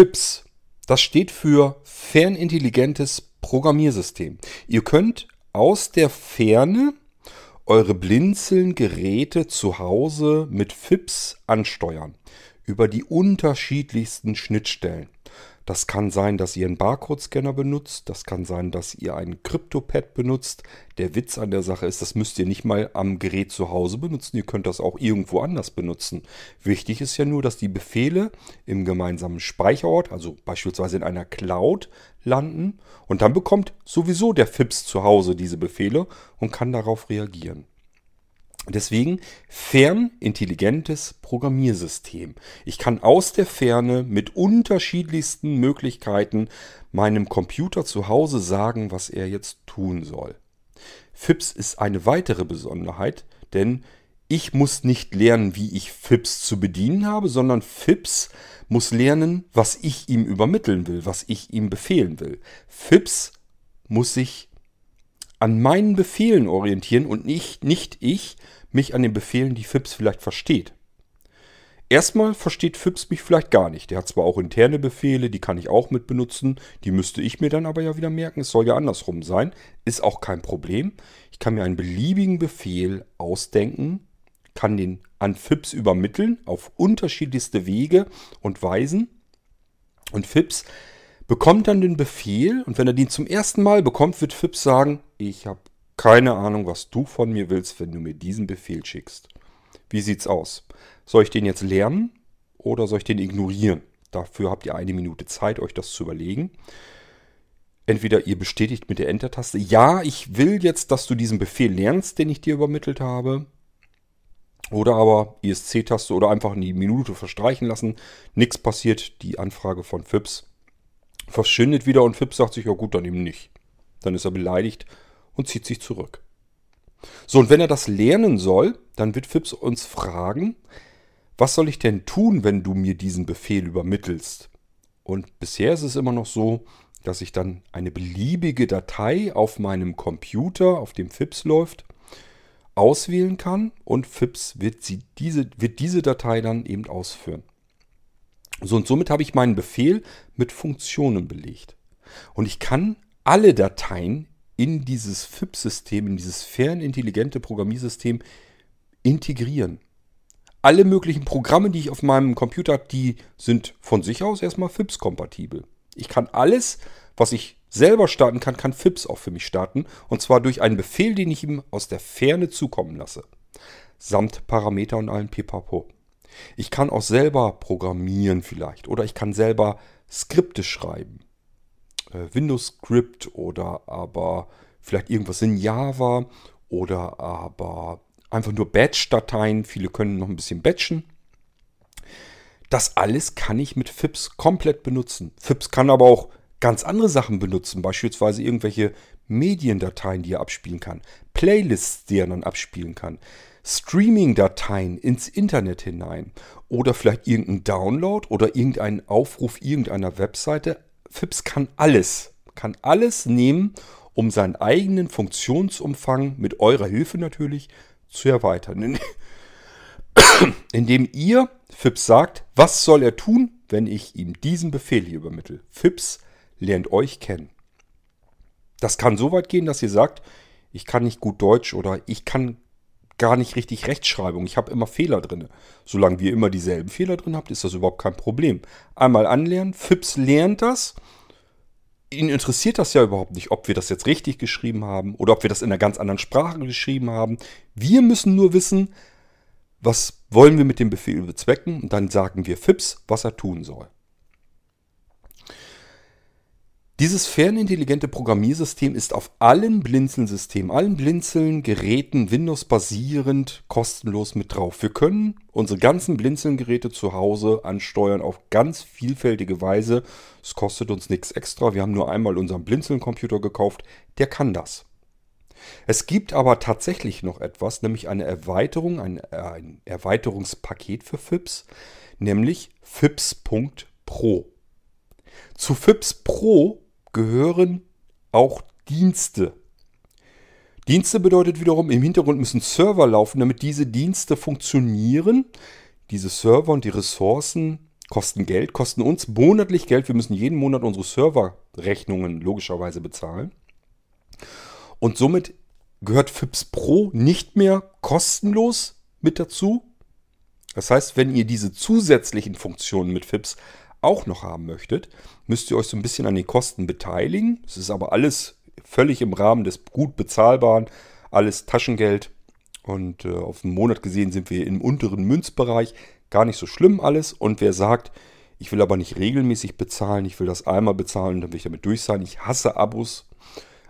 FIPS. Das steht für Fernintelligentes Programmiersystem. Ihr könnt aus der Ferne eure Blinzeln-Geräte zu Hause mit FIPS ansteuern. Über die unterschiedlichsten Schnittstellen. Das kann sein, dass ihr einen Barcode-Scanner benutzt. Das kann sein, dass ihr einen Crypto-Pad benutzt. Der Witz an der Sache ist, das müsst ihr nicht mal am Gerät zu Hause benutzen. Ihr könnt das auch irgendwo anders benutzen. Wichtig ist ja nur, dass die Befehle im gemeinsamen Speicherort, also beispielsweise in einer Cloud, landen. Und dann bekommt sowieso der FIPS zu Hause diese Befehle und kann darauf reagieren. Deswegen fernintelligentes Programmiersystem. Ich kann aus der Ferne mit unterschiedlichsten Möglichkeiten meinem Computer zu Hause sagen, was er jetzt tun soll. FIPS ist eine weitere Besonderheit, denn ich muss nicht lernen, wie ich FIPS zu bedienen habe, sondern FIPS muss lernen, was ich ihm übermitteln will, was ich ihm befehlen will. FIPS muss sich an meinen Befehlen orientieren und nicht ich mich an den Befehlen, die FIPS vielleicht versteht. Erstmal versteht FIPS mich vielleicht gar nicht. Der hat zwar auch interne Befehle, die kann ich auch mit benutzen. Die müsste ich mir dann aber ja wieder merken. Es soll ja andersrum sein. Ist auch kein Problem. Ich kann mir einen beliebigen Befehl ausdenken, kann den an FIPS übermitteln auf unterschiedlichste Wege und Weisen. Und FIPS bekommt dann den Befehl und wenn er den zum ersten Mal bekommt, wird FIPS sagen, ich habe keine Ahnung, was du von mir willst, wenn du mir diesen Befehl schickst. Wie sieht's aus? Soll ich den jetzt lernen oder soll ich den ignorieren? Dafür habt ihr 1 Minute Zeit, euch das zu überlegen. Entweder ihr bestätigt mit der Enter-Taste, ja, ich will jetzt, dass du diesen Befehl lernst, den ich dir übermittelt habe. Oder aber ESC-Taste oder einfach 1 Minute verstreichen lassen. Nichts passiert, die Anfrage von FIPS verschwindet wieder und FIPS sagt sich, ja gut, dann eben nicht. Dann ist er beleidigt und zieht sich zurück. So, und wenn er das lernen soll, dann wird FIPS uns fragen, was soll ich denn tun, wenn du mir diesen Befehl übermittelst? Und bisher ist es immer noch so, dass ich dann eine beliebige Datei auf meinem Computer, auf dem FIPS läuft, auswählen kann und FIPS wird diese Datei dann eben ausführen. So, und somit habe ich meinen Befehl mit Funktionen belegt. Und ich kann alle Dateien in dieses FIPS-System, in dieses fernintelligente Programmiersystem integrieren. Alle möglichen Programme, die ich auf meinem Computer habe, die sind von sich aus erstmal FIPS-kompatibel. Ich kann alles, was ich selber starten kann, kann FIPS auch für mich starten. Und zwar durch einen Befehl, den ich ihm aus der Ferne zukommen lasse. Samt Parameter und allem Pipapo. Ich kann auch selber programmieren vielleicht oder ich kann selber Skripte schreiben, Windows-Skript oder aber vielleicht irgendwas in Java oder aber einfach nur Batch-Dateien. Viele können noch ein bisschen batchen. Das alles kann ich mit FIPS komplett benutzen. FIPS kann aber auch ganz andere Sachen benutzen, beispielsweise irgendwelche Mediendateien, die er abspielen kann, Playlists, die er dann abspielen kann, Streaming-Dateien ins Internet hinein oder vielleicht irgendein Download oder irgendeinen Aufruf irgendeiner Webseite. FIPS kann alles nehmen, um seinen eigenen Funktionsumfang mit eurer Hilfe natürlich zu erweitern. Indem ihr FIPS sagt, was soll er tun, wenn ich ihm diesen Befehl hier übermittle. FIPS lernt euch kennen. Das kann so weit gehen, dass ihr sagt, ich kann nicht gut Deutsch oder ich kann gar nicht richtig Rechtschreibung. Ich habe immer Fehler drin. Solange wir immer dieselben Fehler drin habt, ist das überhaupt kein Problem. Einmal anlernen. FIPS lernt das. Ihn interessiert das ja überhaupt nicht, ob wir das jetzt richtig geschrieben haben oder ob wir das in einer ganz anderen Sprache geschrieben haben. Wir müssen nur wissen, was wollen wir mit dem Befehl bezwecken. Und dann sagen wir FIPS, was er tun soll. Dieses fernintelligente Programmiersystem ist auf allen Blinzeln-Systemen, allen Blinzeln-Geräten, Windows-basierend, kostenlos mit drauf. Wir können unsere ganzen Blinzeln-Geräte zu Hause ansteuern auf ganz vielfältige Weise. Es kostet uns nichts extra. Wir haben nur einmal unseren Blinzeln-Computer gekauft. Der kann das. Es gibt aber tatsächlich noch etwas, nämlich eine Erweiterung, ein Erweiterungspaket für FIPS, nämlich FIPS.pro. Zu FIPS.pro gehören auch Dienste. Dienste bedeutet wiederum, im Hintergrund müssen Server laufen, damit diese Dienste funktionieren. Diese Server und die Ressourcen kosten Geld, kosten uns monatlich Geld. Wir müssen jeden Monat unsere Serverrechnungen logischerweise bezahlen. Und somit gehört FIPS.pro nicht mehr kostenlos mit dazu. Das heißt, wenn ihr diese zusätzlichen Funktionen mit FIPS auch noch haben möchtet, müsst ihr euch so ein bisschen an den Kosten beteiligen. Es ist aber alles völlig im Rahmen des gut bezahlbaren, alles Taschengeld. Und auf den Monat gesehen sind wir im unteren Münzbereich. Gar nicht so schlimm alles. Und wer sagt, ich will aber nicht regelmäßig bezahlen, ich will das einmal bezahlen und dann will ich damit durch sein. Ich hasse Abos.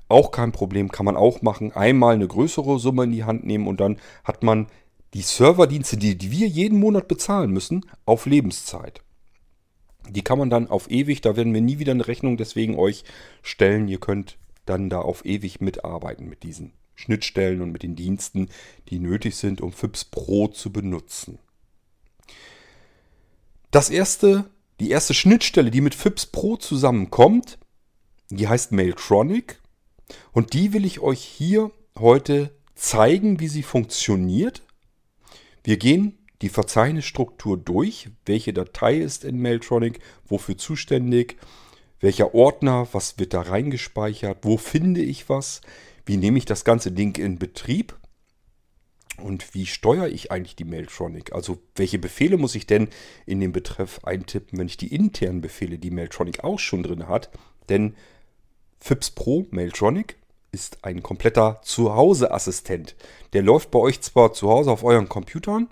Auch kein Problem, kann man auch machen. Einmal eine größere Summe in die Hand nehmen und dann hat man die Serverdienste, die wir jeden Monat bezahlen müssen, auf Lebenszeit. Die kann man dann auf ewig, da werden wir nie wieder eine Rechnung deswegen euch stellen. Ihr könnt dann da auf ewig mitarbeiten mit diesen Schnittstellen und mit den Diensten, die nötig sind, um FIPS.pro zu benutzen. Die erste Schnittstelle, die mit FIPS.pro zusammenkommt, die heißt Mailtronic. Und die will ich euch hier heute zeigen, wie sie funktioniert. Wir gehen die Verzeichnisstruktur durch, welche Datei ist in Mailtronic, wofür zuständig, welcher Ordner, was wird da reingespeichert, wo finde ich was, wie nehme ich das ganze Ding in Betrieb und wie steuere ich eigentlich die Mailtronic. Also welche Befehle muss ich denn in den Betreff eintippen, wenn ich die internen Befehle, die Mailtronic auch schon drin hat, denn FIPS.pro Mailtronic ist ein kompletter Zuhause-Assistent. Der läuft bei euch zwar zu Hause auf euren Computern,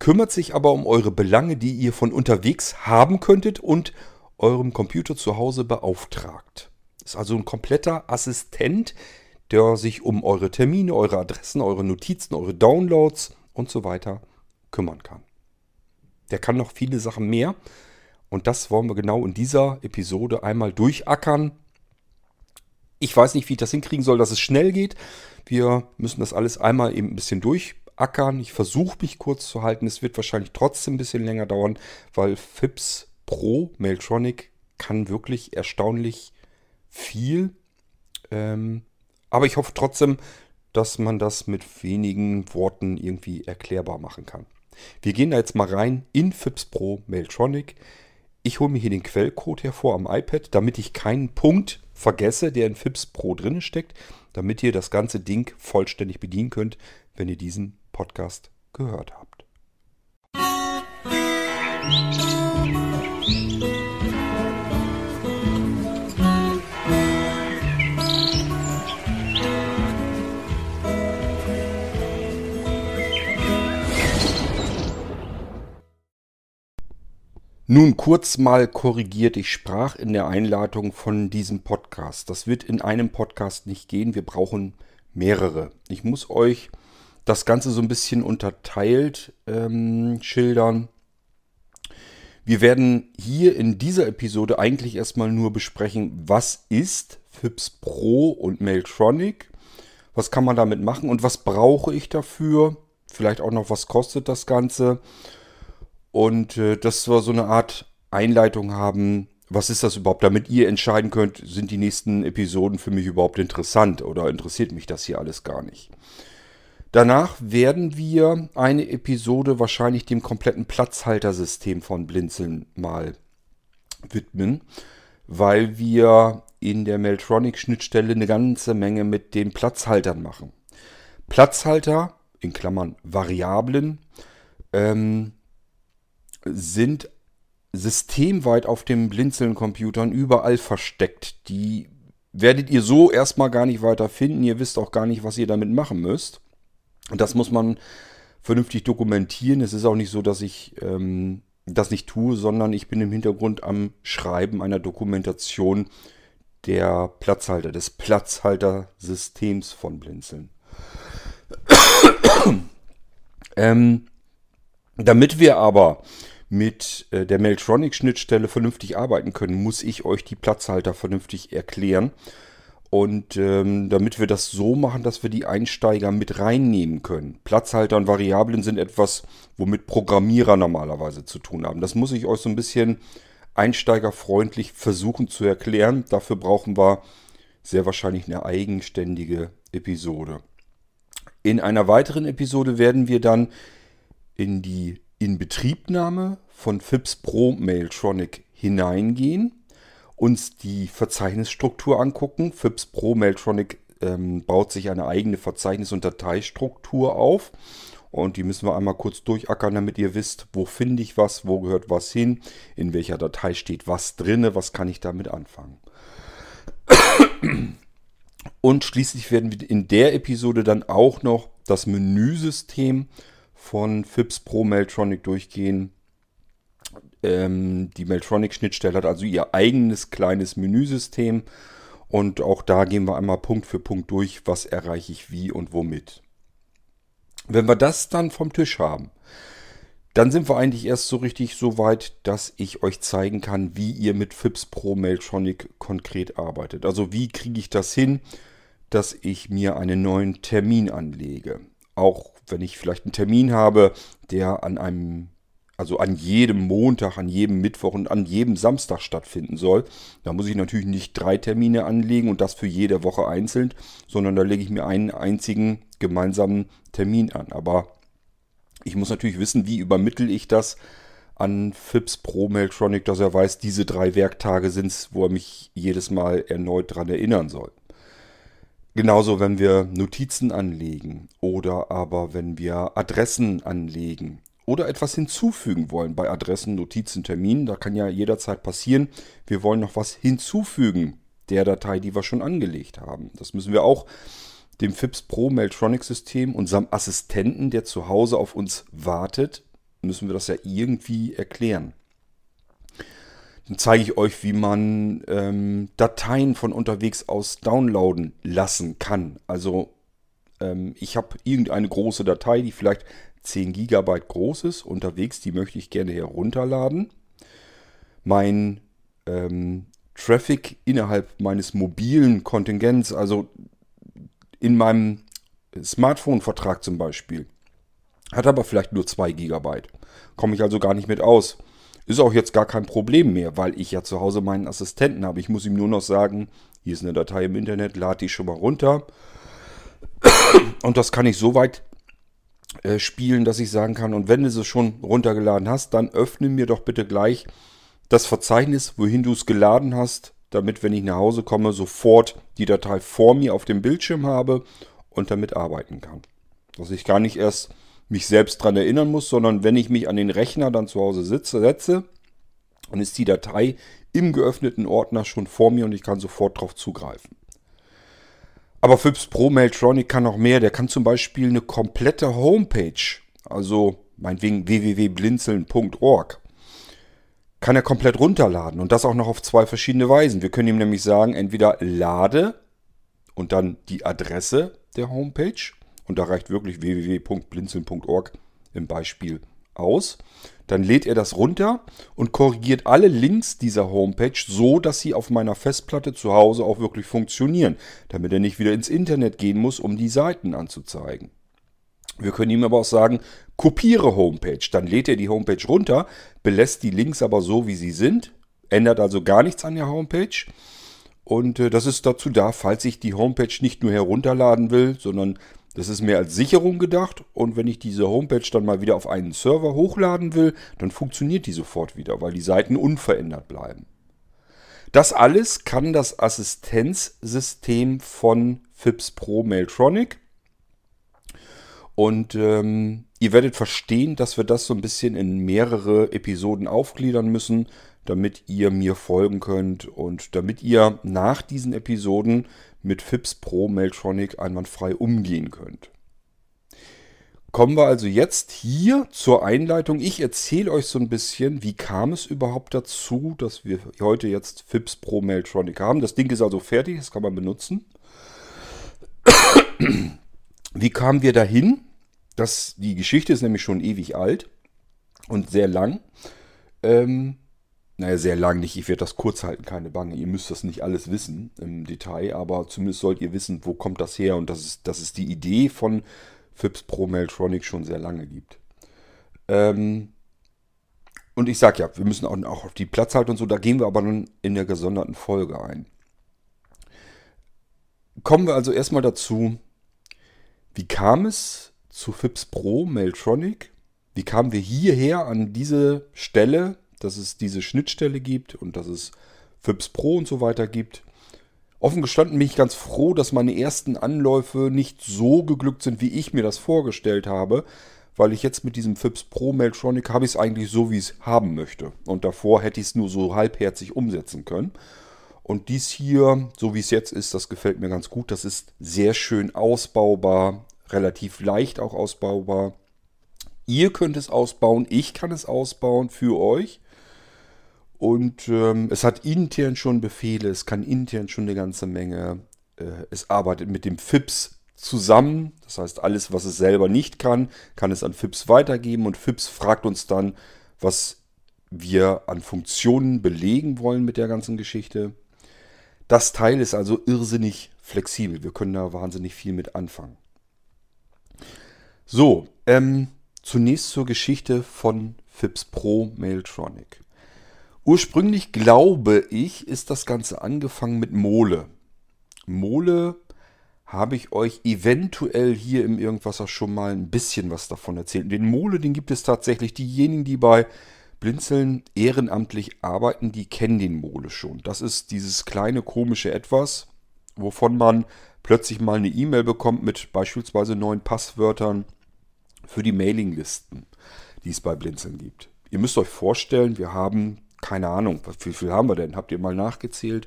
kümmert sich aber um eure Belange, die ihr von unterwegs haben könntet und eurem Computer zu Hause beauftragt. Ist also ein kompletter Assistent, der sich um eure Termine, eure Adressen, eure Notizen, eure Downloads und so weiter kümmern kann. Der kann noch viele Sachen mehr. Und das wollen wir genau in dieser Episode einmal durchackern. Ich weiß nicht, wie ich das hinkriegen soll, dass es schnell geht. Wir müssen das alles einmal eben ein bisschen durchackern. Ich versuche mich kurz zu halten. Es wird wahrscheinlich trotzdem ein bisschen länger dauern, weil FIPS.pro Mailtronic kann wirklich erstaunlich viel. Aber ich hoffe trotzdem, dass man das mit wenigen Worten irgendwie erklärbar machen kann. Wir gehen da jetzt mal rein in FIPS.pro Mailtronic. Ich hole mir hier den Quellcode hervor am iPad, damit ich keinen Punkt vergesse, der in FIPS.pro drin steckt, damit ihr das ganze Ding vollständig bedienen könnt, wenn ihr diesen Podcast gehört habt. Nun kurz mal korrigiert, ich sprach in der Einleitung von diesem Podcast. Das wird in einem Podcast nicht gehen, wir brauchen mehrere. Ich muss euch das Ganze so ein bisschen unterteilt schildern. Wir werden hier in dieser Episode eigentlich erstmal nur besprechen, was ist FIPS.pro und Mailtronic, was kann man damit machen und was brauche ich dafür, vielleicht auch noch, was kostet das Ganze. Und dass wir so eine Art Einleitung haben, was ist das überhaupt, damit ihr entscheiden könnt, sind die nächsten Episoden für mich überhaupt interessant oder interessiert mich das hier alles gar nicht. Danach werden wir eine Episode wahrscheinlich dem kompletten Platzhaltersystem von Blinzeln mal widmen, weil wir in der Mailtronic-Schnittstelle eine ganze Menge mit den Platzhaltern machen. Platzhalter, in Klammern Variablen, sind systemweit auf den Blinzeln-Computern überall versteckt. Die werdet ihr so erstmal gar nicht weiter finden. Ihr wisst auch gar nicht, was ihr damit machen müsst. Und das muss man vernünftig dokumentieren. Es ist auch nicht so, dass ich das nicht tue, sondern ich bin im Hintergrund am Schreiben einer Dokumentation der Platzhalter, des Platzhaltersystems von Blinzeln. Damit wir aber mit der Mailtronic-Schnittstelle vernünftig arbeiten können, muss ich euch die Platzhalter vernünftig erklären. Und damit wir das so machen, dass wir die Einsteiger mit reinnehmen können. Platzhalter und Variablen sind etwas, womit Programmierer normalerweise zu tun haben. Das muss ich euch so ein bisschen einsteigerfreundlich versuchen zu erklären. Dafür brauchen wir sehr wahrscheinlich eine eigenständige Episode. In einer weiteren Episode werden wir dann in die Inbetriebnahme von FIPS.pro Mailtronic hineingehen, uns die Verzeichnisstruktur angucken. FIPS.pro Mailtronic baut sich eine eigene Verzeichnis- und Dateistruktur auf. Und die müssen wir einmal kurz durchackern, damit ihr wisst, wo finde ich was, wo gehört was hin, in welcher Datei steht was drin, was kann ich damit anfangen. Und schließlich werden wir in der Episode dann auch noch das Menüsystem von FIPS.pro Mailtronic durchgehen. Die Mailtronic-Schnittstelle hat also ihr eigenes kleines Menüsystem. Und auch da gehen wir einmal Punkt für Punkt durch, was erreiche ich wie und womit. Wenn wir das dann vom Tisch haben, dann sind wir eigentlich erst so richtig so weit, dass ich euch zeigen kann, wie ihr mit FIPS.pro Mailtronic konkret arbeitet. Also wie kriege ich das hin, dass ich mir einen neuen Termin anlege. Auch wenn ich vielleicht einen Termin habe, der an jedem Montag, an jedem Mittwoch und an jedem Samstag stattfinden soll. Da muss ich natürlich nicht 3 Termine anlegen und das für jede Woche einzeln, sondern da lege ich mir einen einzigen gemeinsamen Termin an. Aber ich muss natürlich wissen, wie übermittle ich das an FIPS.pro Mailtronic, dass er weiß, diese 3 Werktage sind es, wo er mich jedes Mal erneut daran erinnern soll. Genauso, wenn wir Notizen anlegen oder aber wenn wir Adressen anlegen oder etwas hinzufügen wollen bei Adressen, Notizen, Terminen. Da kann ja jederzeit passieren, wir wollen noch was hinzufügen der Datei, die wir schon angelegt haben. Das müssen wir auch dem FIPS.pro Mailtronic-System, unserem Assistenten, der zu Hause auf uns wartet, müssen wir das ja irgendwie erklären. Dann zeige ich euch, wie man Dateien von unterwegs aus downloaden lassen kann. Also ich habe irgendeine große Datei, die vielleicht 10 GB groß ist, unterwegs, die möchte ich gerne herunterladen. Mein Traffic innerhalb meines mobilen Kontingents, also in meinem Smartphone-Vertrag zum Beispiel, hat aber vielleicht nur 2 GB. Komme ich also gar nicht mit aus. Ist auch jetzt gar kein Problem mehr, weil ich ja zu Hause meinen Assistenten habe. Ich muss ihm nur noch sagen, hier ist eine Datei im Internet, lad die schon mal runter. Und das kann ich so weit spielen, dass ich sagen kann, und wenn du es schon runtergeladen hast, dann öffne mir doch bitte gleich das Verzeichnis, wohin du es geladen hast, damit, wenn ich nach Hause komme, sofort die Datei vor mir auf dem Bildschirm habe und damit arbeiten kann. Dass ich gar nicht erst mich selbst daran erinnern muss, sondern wenn ich mich an den Rechner dann zu Hause setze, dann ist die Datei im geöffneten Ordner schon vor mir und ich kann sofort darauf zugreifen. Aber FIPS.pro Mailtronic kann noch mehr. Der kann zum Beispiel eine komplette Homepage, also meinetwegen www.blinzeln.org, kann er komplett runterladen und das auch noch auf 2 verschiedene Weisen. Wir können ihm nämlich sagen, entweder lade und dann die Adresse der Homepage und da reicht wirklich www.blinzeln.org im Beispiel aus. Dann lädt er das runter und korrigiert alle Links dieser Homepage so, dass sie auf meiner Festplatte zu Hause auch wirklich funktionieren, damit er nicht wieder ins Internet gehen muss, um die Seiten anzuzeigen. Wir können ihm aber auch sagen, kopiere Homepage. Dann lädt er die Homepage runter, belässt die Links aber so, wie sie sind, ändert also gar nichts an der Homepage. Und das ist dazu da, falls ich die Homepage nicht nur herunterladen will, sondern das ist mehr als Sicherung gedacht. Und wenn ich diese Homepage dann mal wieder auf einen Server hochladen will, dann funktioniert die sofort wieder, weil die Seiten unverändert bleiben. Das alles kann das Assistenzsystem von FIPS.pro Mailtronic. Und ihr werdet verstehen, dass wir das so ein bisschen in mehrere Episoden aufgliedern müssen, damit ihr mir folgen könnt und damit ihr nach diesen Episoden mit FIPS.pro Mailtronic einwandfrei umgehen könnt. Kommen wir also jetzt hier zur Einleitung. Ich erzähle euch so ein bisschen, wie kam es überhaupt dazu, dass wir heute jetzt FIPS.pro Mailtronic haben. Das Ding ist also fertig, das kann man benutzen. Wie kamen wir dahin? Die Geschichte ist nämlich schon ewig alt und sehr lang. Sehr lang nicht. Ich werde das kurz halten, keine Bange. Ihr müsst das nicht alles wissen im Detail, aber zumindest sollt ihr wissen, wo kommt das her und dass es die Idee von FIPS.pro Mailtronic schon sehr lange gibt. Und ich sage ja, wir müssen auch auf die Platzhaltung und so, da gehen wir aber dann in der gesonderten Folge ein. Kommen wir also erstmal dazu, wie kam es zu FIPS.pro Mailtronic Wie kamen wir hierher an diese Stelle, dass es diese Schnittstelle gibt und dass es FIPS.pro und so weiter gibt? Offen gestanden bin ich ganz froh, dass meine ersten Anläufe nicht so geglückt sind, wie ich mir das vorgestellt habe, weil ich jetzt mit diesem FIPS.pro Mailtronic habe ich es eigentlich so, wie ich es haben möchte. Und davor hätte ich es nur so halbherzig umsetzen können. Und dies hier, so wie es jetzt ist, das gefällt mir ganz gut. Das ist sehr schön ausbaubar, relativ leicht auch ausbaubar. Ihr könnt es ausbauen, ich kann es ausbauen für euch. Und es hat intern schon Befehle, es kann intern schon eine ganze Menge. Es arbeitet mit dem FIPS zusammen. Das heißt, alles, was es selber nicht kann, kann es an FIPS weitergeben. Und FIPS fragt uns dann, was wir an Funktionen belegen wollen mit der ganzen Geschichte. Das Teil ist also irrsinnig flexibel. Wir können da wahnsinnig viel mit anfangen. So, zunächst zur Geschichte von FIPS.pro Mailtronic. Ursprünglich, glaube ich, ist das Ganze angefangen mit Mole. Mole habe ich euch eventuell hier im Irgendwasser schon mal ein bisschen was davon erzählt. Den Mole, den gibt es tatsächlich. Diejenigen, die bei Blinzeln ehrenamtlich arbeiten, die kennen den Mole schon. Das ist dieses kleine komische Etwas, wovon man plötzlich mal eine E-Mail bekommt mit beispielsweise 9 Passwörtern für die Mailinglisten, die es bei Blinzeln gibt. Ihr müsst euch vorstellen, wir haben, keine Ahnung, wie viel haben wir denn? Habt ihr mal nachgezählt?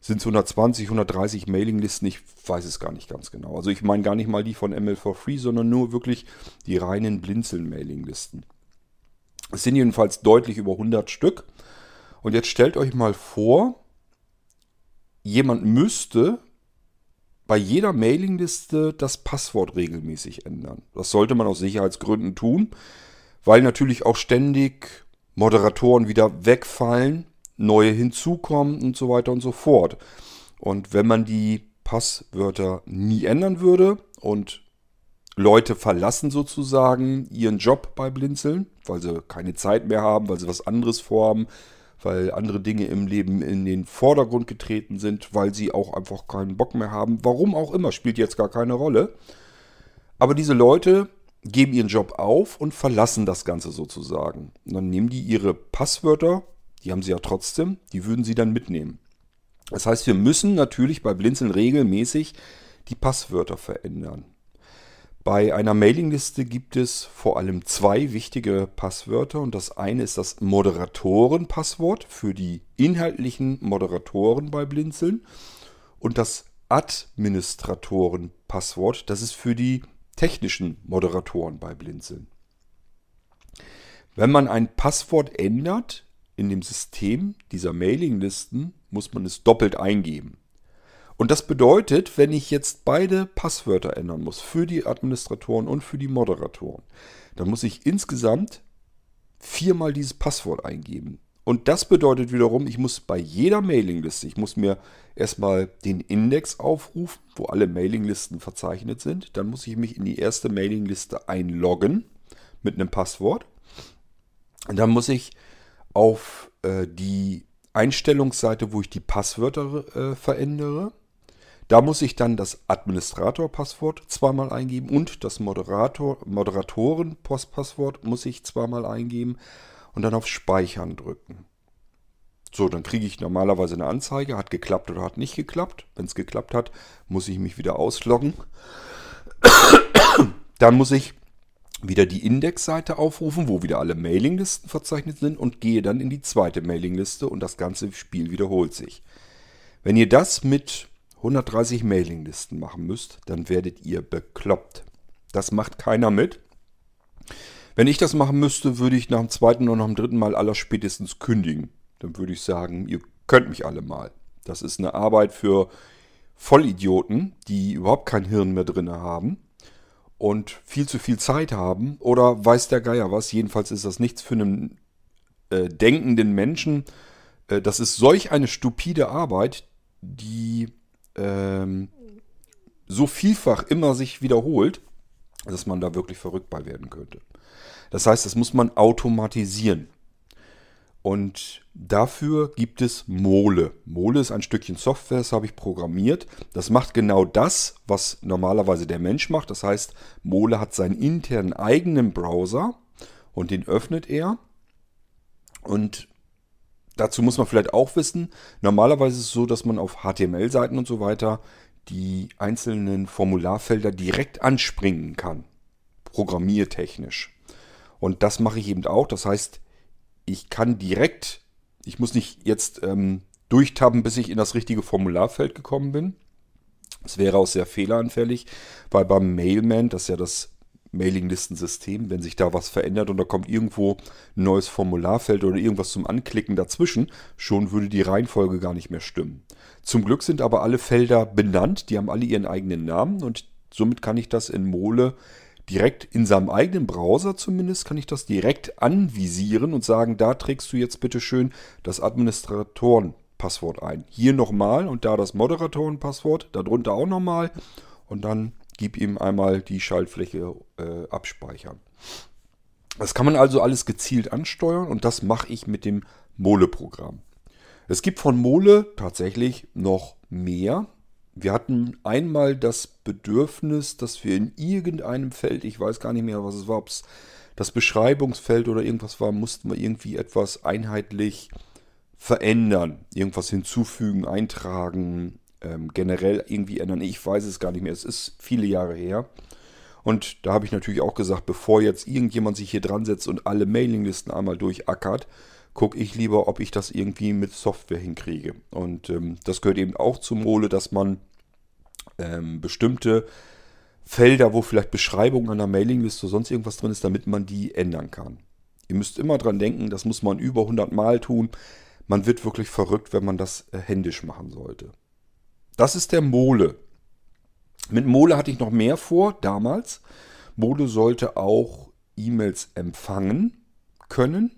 Sind es 120, 130 Mailinglisten? Ich weiß es gar nicht ganz genau. Also ich meine gar nicht mal die von ML4Free, sondern nur wirklich die reinen Blinzeln-Mailinglisten. Es sind jedenfalls deutlich über 100 Stück. Und jetzt stellt euch mal vor, jemand müsste bei jeder Mailingliste das Passwort regelmäßig ändern. Das sollte man aus Sicherheitsgründen tun, weil natürlich auch ständig Moderatoren wieder wegfallen, neue hinzukommen und so weiter und so fort. Und wenn man die Passwörter nie ändern würde und Leute verlassen sozusagen ihren Job bei Blinzeln, weil sie keine Zeit mehr haben, weil sie was anderes vorhaben, weil andere Dinge im Leben in den Vordergrund getreten sind, weil sie auch einfach keinen Bock mehr haben. Warum auch immer, spielt jetzt gar keine Rolle. Aber diese Leute geben ihren Job auf und verlassen das Ganze sozusagen. Und dann nehmen die ihre Passwörter, die haben sie ja trotzdem, die würden sie dann mitnehmen. Das heißt, wir müssen natürlich bei Blinzeln regelmäßig die Passwörter verändern. Bei einer Mailingliste gibt es vor allem 2 wichtige Passwörter und das eine ist das Moderatorenpasswort für die inhaltlichen Moderatoren bei Blinzeln und das Administratorenpasswort, das ist für die technischen Moderatoren bei Blinzeln. Wenn man ein Passwort ändert in dem System dieser Mailinglisten, muss man es doppelt eingeben. Und das bedeutet, wenn ich jetzt beide Passwörter ändern muss, für die Administratoren und für die Moderatoren, dann muss ich insgesamt 4-mal dieses Passwort eingeben. Und das bedeutet wiederum, ich muss bei jeder Mailingliste, ich muss mir erstmal den Index aufrufen, wo alle Mailinglisten verzeichnet sind. Dann muss ich mich in die erste Mailingliste einloggen mit einem Passwort. Und dann muss ich auf die Einstellungsseite, wo ich die Passwörter verändere. Da muss ich dann das Administrator-Passwort 2-mal eingeben und das Moderatoren-Postpasswort muss ich 2-mal eingeben. Und dann auf Speichern drücken. So, dann kriege ich normalerweise eine Anzeige, hat geklappt oder hat nicht geklappt. Wenn es geklappt hat, muss ich mich wieder ausloggen. Dann muss ich wieder die Indexseite aufrufen, wo wieder alle Mailinglisten verzeichnet sind und gehe dann in die zweite Mailingliste und das ganze Spiel wiederholt sich. Wenn ihr das mit 130 Mailinglisten machen müsst, dann werdet ihr bekloppt. Das macht keiner mit. Wenn ich das machen müsste, würde ich nach dem zweiten und nach dem dritten Mal allerspätestens kündigen. Dann würde ich sagen, ihr könnt mich alle mal. Das ist eine Arbeit für Vollidioten, die überhaupt kein Hirn mehr drin haben und viel zu viel Zeit haben oder weiß der Geier was. Jedenfalls ist das nichts für einen denkenden Menschen. Das ist solch eine stupide Arbeit, die so vielfach immer sich wiederholt, dass man da wirklich verrückt bei werden könnte. Das heißt, das muss man automatisieren. Und dafür gibt es Mole. Mole ist ein Stückchen Software, das habe ich programmiert. Das macht genau das, was normalerweise der Mensch macht. Das heißt, Mole hat seinen internen eigenen Browser und den öffnet er. Und dazu muss man vielleicht auch wissen, normalerweise ist es so, dass man auf HTML-Seiten und so weiter die einzelnen Formularfelder direkt anspringen kann, programmiertechnisch. Und das mache ich eben auch, das heißt, ich muss nicht jetzt durchtappen, bis ich in das richtige Formularfeld gekommen bin. Das wäre auch sehr fehleranfällig, weil beim Mailman, das ist ja das Mailinglistensystem, wenn sich da was verändert und da kommt irgendwo ein neues Formularfeld oder irgendwas zum Anklicken dazwischen, schon würde die Reihenfolge gar nicht mehr stimmen. Zum Glück sind aber alle Felder benannt, die haben alle ihren eigenen Namen und somit kann ich das in Mole direkt in seinem eigenen Browser zumindest, kann ich das direkt anvisieren und sagen, da trägst du jetzt bitte schön das Administratorenpasswort ein. Hier nochmal und da das Moderatorenpasswort, darunter auch nochmal und dann gib ihm einmal die Schaltfläche abspeichern. Das kann man also alles gezielt ansteuern und das mache ich mit dem Mole-Programm. Es gibt von Mole tatsächlich noch mehr. Wir hatten einmal das Bedürfnis, dass wir in irgendeinem Feld, ich weiß gar nicht mehr, was es war, ob es das Beschreibungsfeld oder irgendwas war, mussten wir irgendwie etwas einheitlich verändern. Irgendwas hinzufügen, eintragen, generell irgendwie ändern. Ich weiß es gar nicht mehr. Es ist viele Jahre her. Und da habe ich natürlich auch gesagt, bevor jetzt irgendjemand sich hier dran setzt und alle Mailinglisten einmal durchackert, gucke ich lieber, ob ich das irgendwie mit Software hinkriege. Und das gehört eben auch zum Mole, dass man bestimmte Felder, wo vielleicht Beschreibungen an der Mailingliste oder sonst irgendwas drin ist, damit man die ändern kann. Ihr müsst immer dran denken, das muss man über 100 Mal tun. Man wird wirklich verrückt, wenn man das händisch machen sollte. Das ist der Mole. Mit Mole hatte ich noch mehr vor, damals. Mole sollte auch E-Mails empfangen können.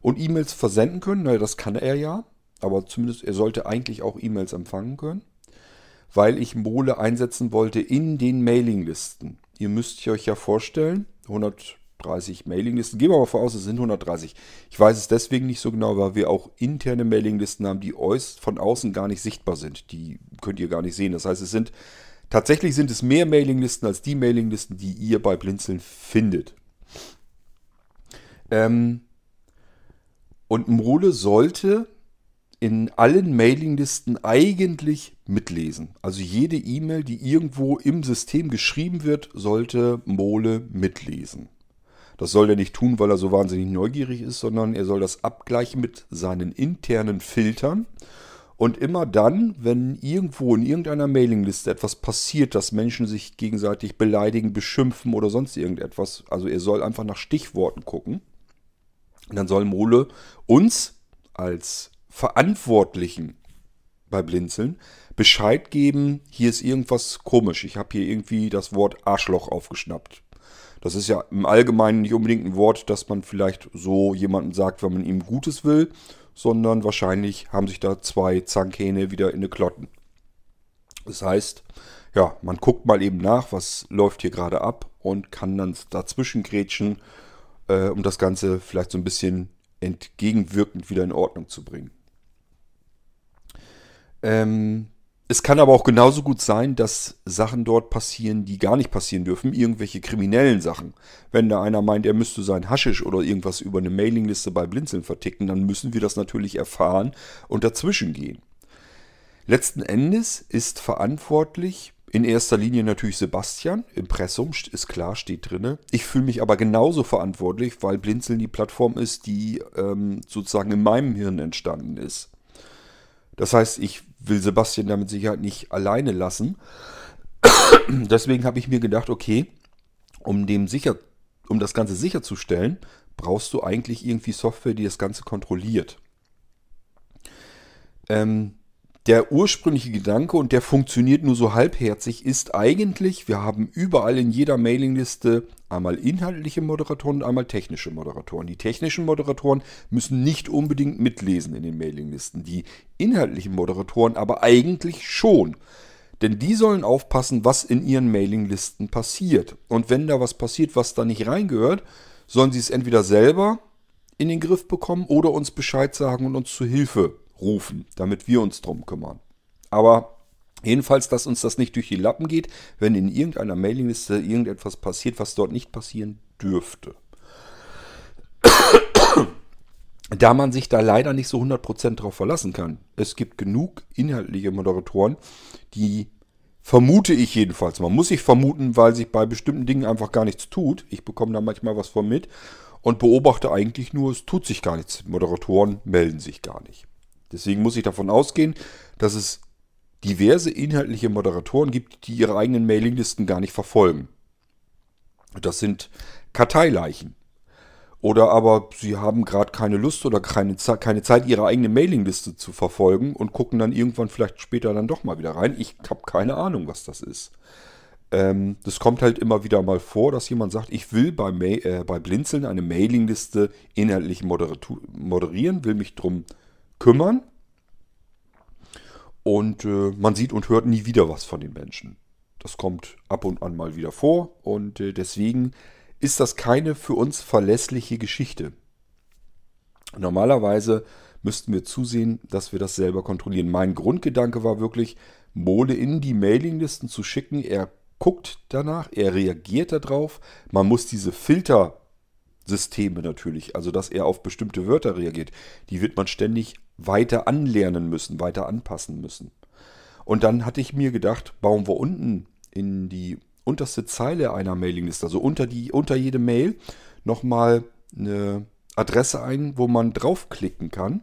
Und E-Mails versenden können, naja, das kann er ja, aber zumindest er sollte eigentlich auch E-Mails empfangen können, weil ich Mole einsetzen wollte in den Mailinglisten. Ihr müsst euch ja vorstellen, 130 Mailinglisten, gehen wir mal voraus, es sind 130. Ich weiß es deswegen nicht so genau, weil wir auch interne Mailinglisten haben, die von außen gar nicht sichtbar sind. Die könnt ihr gar nicht sehen. Das heißt, tatsächlich sind es mehr Mailinglisten als die Mailinglisten, die ihr bei Blinzeln findet. Und Mole sollte in allen Mailinglisten eigentlich mitlesen. Also jede E-Mail, die irgendwo im System geschrieben wird, sollte Mole mitlesen. Das soll er nicht tun, weil er so wahnsinnig neugierig ist, sondern er soll das abgleichen mit seinen internen Filtern. Und immer dann, wenn irgendwo in irgendeiner Mailingliste etwas passiert, dass Menschen sich gegenseitig beleidigen, beschimpfen oder sonst irgendetwas, also er soll einfach nach Stichworten gucken. Und dann soll Mole uns als Verantwortlichen bei Blinzeln Bescheid geben, hier ist irgendwas komisch. Ich habe hier irgendwie das Wort Arschloch aufgeschnappt. Das ist ja im Allgemeinen nicht unbedingt ein Wort, das man vielleicht so jemandem sagt, wenn man ihm Gutes will, sondern wahrscheinlich haben sich da zwei Zahnkähne wieder in den Klotten. Das heißt, ja, man guckt mal eben nach, was läuft hier gerade ab und kann dann dazwischen grätschen, um das Ganze vielleicht so ein bisschen entgegenwirkend wieder in Ordnung zu bringen. Es kann aber auch genauso gut sein, dass Sachen dort passieren, die gar nicht passieren dürfen. Irgendwelche kriminellen Sachen. Wenn da einer meint, er müsste sein Haschisch oder irgendwas über eine Mailingliste bei Blinzeln verticken, dann müssen wir das natürlich erfahren und dazwischen gehen. Letzten Endes ist verantwortlich in erster Linie natürlich Sebastian, Impressum, ist klar, steht drin. Ich fühle mich aber genauso verantwortlich, weil Blinzeln die Plattform ist, die sozusagen in meinem Hirn entstanden ist. Das heißt, ich will Sebastian da mit Sicherheit nicht alleine lassen. Deswegen habe ich mir gedacht, okay, um das Ganze sicherzustellen, brauchst du eigentlich irgendwie Software, die das Ganze kontrolliert. Der ursprüngliche Gedanke, und der funktioniert nur so halbherzig, ist eigentlich, wir haben überall in jeder Mailingliste einmal inhaltliche Moderatoren und einmal technische Moderatoren. Die technischen Moderatoren müssen nicht unbedingt mitlesen in den Mailinglisten, die inhaltlichen Moderatoren aber eigentlich schon. Denn die sollen aufpassen, was in ihren Mailinglisten passiert. Und wenn da was passiert, was da nicht reingehört, sollen sie es entweder selber in den Griff bekommen oder uns Bescheid sagen und uns zu Hilfe rufen, damit wir uns drum kümmern. Aber jedenfalls, dass uns das nicht durch die Lappen geht, wenn in irgendeiner Mailingliste irgendetwas passiert, was dort nicht passieren dürfte. da man sich da leider nicht so 100% drauf verlassen kann. Es gibt genug inhaltliche Moderatoren, die, vermute ich jedenfalls, man muss sich vermuten, weil sich bei bestimmten Dingen einfach gar nichts tut. Ich bekomme da manchmal was von mit und beobachte eigentlich nur, es tut sich gar nichts. Moderatoren melden sich gar nicht. Deswegen muss ich davon ausgehen, dass es diverse inhaltliche Moderatoren gibt, die ihre eigenen Mailinglisten gar nicht verfolgen. Das sind Karteileichen. Oder aber sie haben gerade keine Lust oder keine Zeit, ihre eigene Mailingliste zu verfolgen und gucken dann irgendwann vielleicht später dann doch mal wieder rein. Ich habe keine Ahnung, was das ist. Das kommt halt immer wieder mal vor, dass jemand sagt, ich will bei Blinzeln eine Mailingliste inhaltlich moderieren, will mich drum kümmern. Und man sieht und hört nie wieder was von den Menschen. Das kommt ab und an mal wieder vor und deswegen ist das keine für uns verlässliche Geschichte. Normalerweise müssten wir zusehen, dass wir das selber kontrollieren. Mein Grundgedanke war wirklich, Mole in die Mailinglisten zu schicken. Er guckt danach, er reagiert darauf. Man muss diese Filtersysteme natürlich, also dass er auf bestimmte Wörter reagiert, die wird man ständig weiter anlernen müssen, weiter anpassen müssen. Und dann hatte ich mir gedacht, bauen wir unten in die unterste Zeile einer Mailingliste, also unter jede Mail, nochmal eine Adresse ein, wo man draufklicken kann,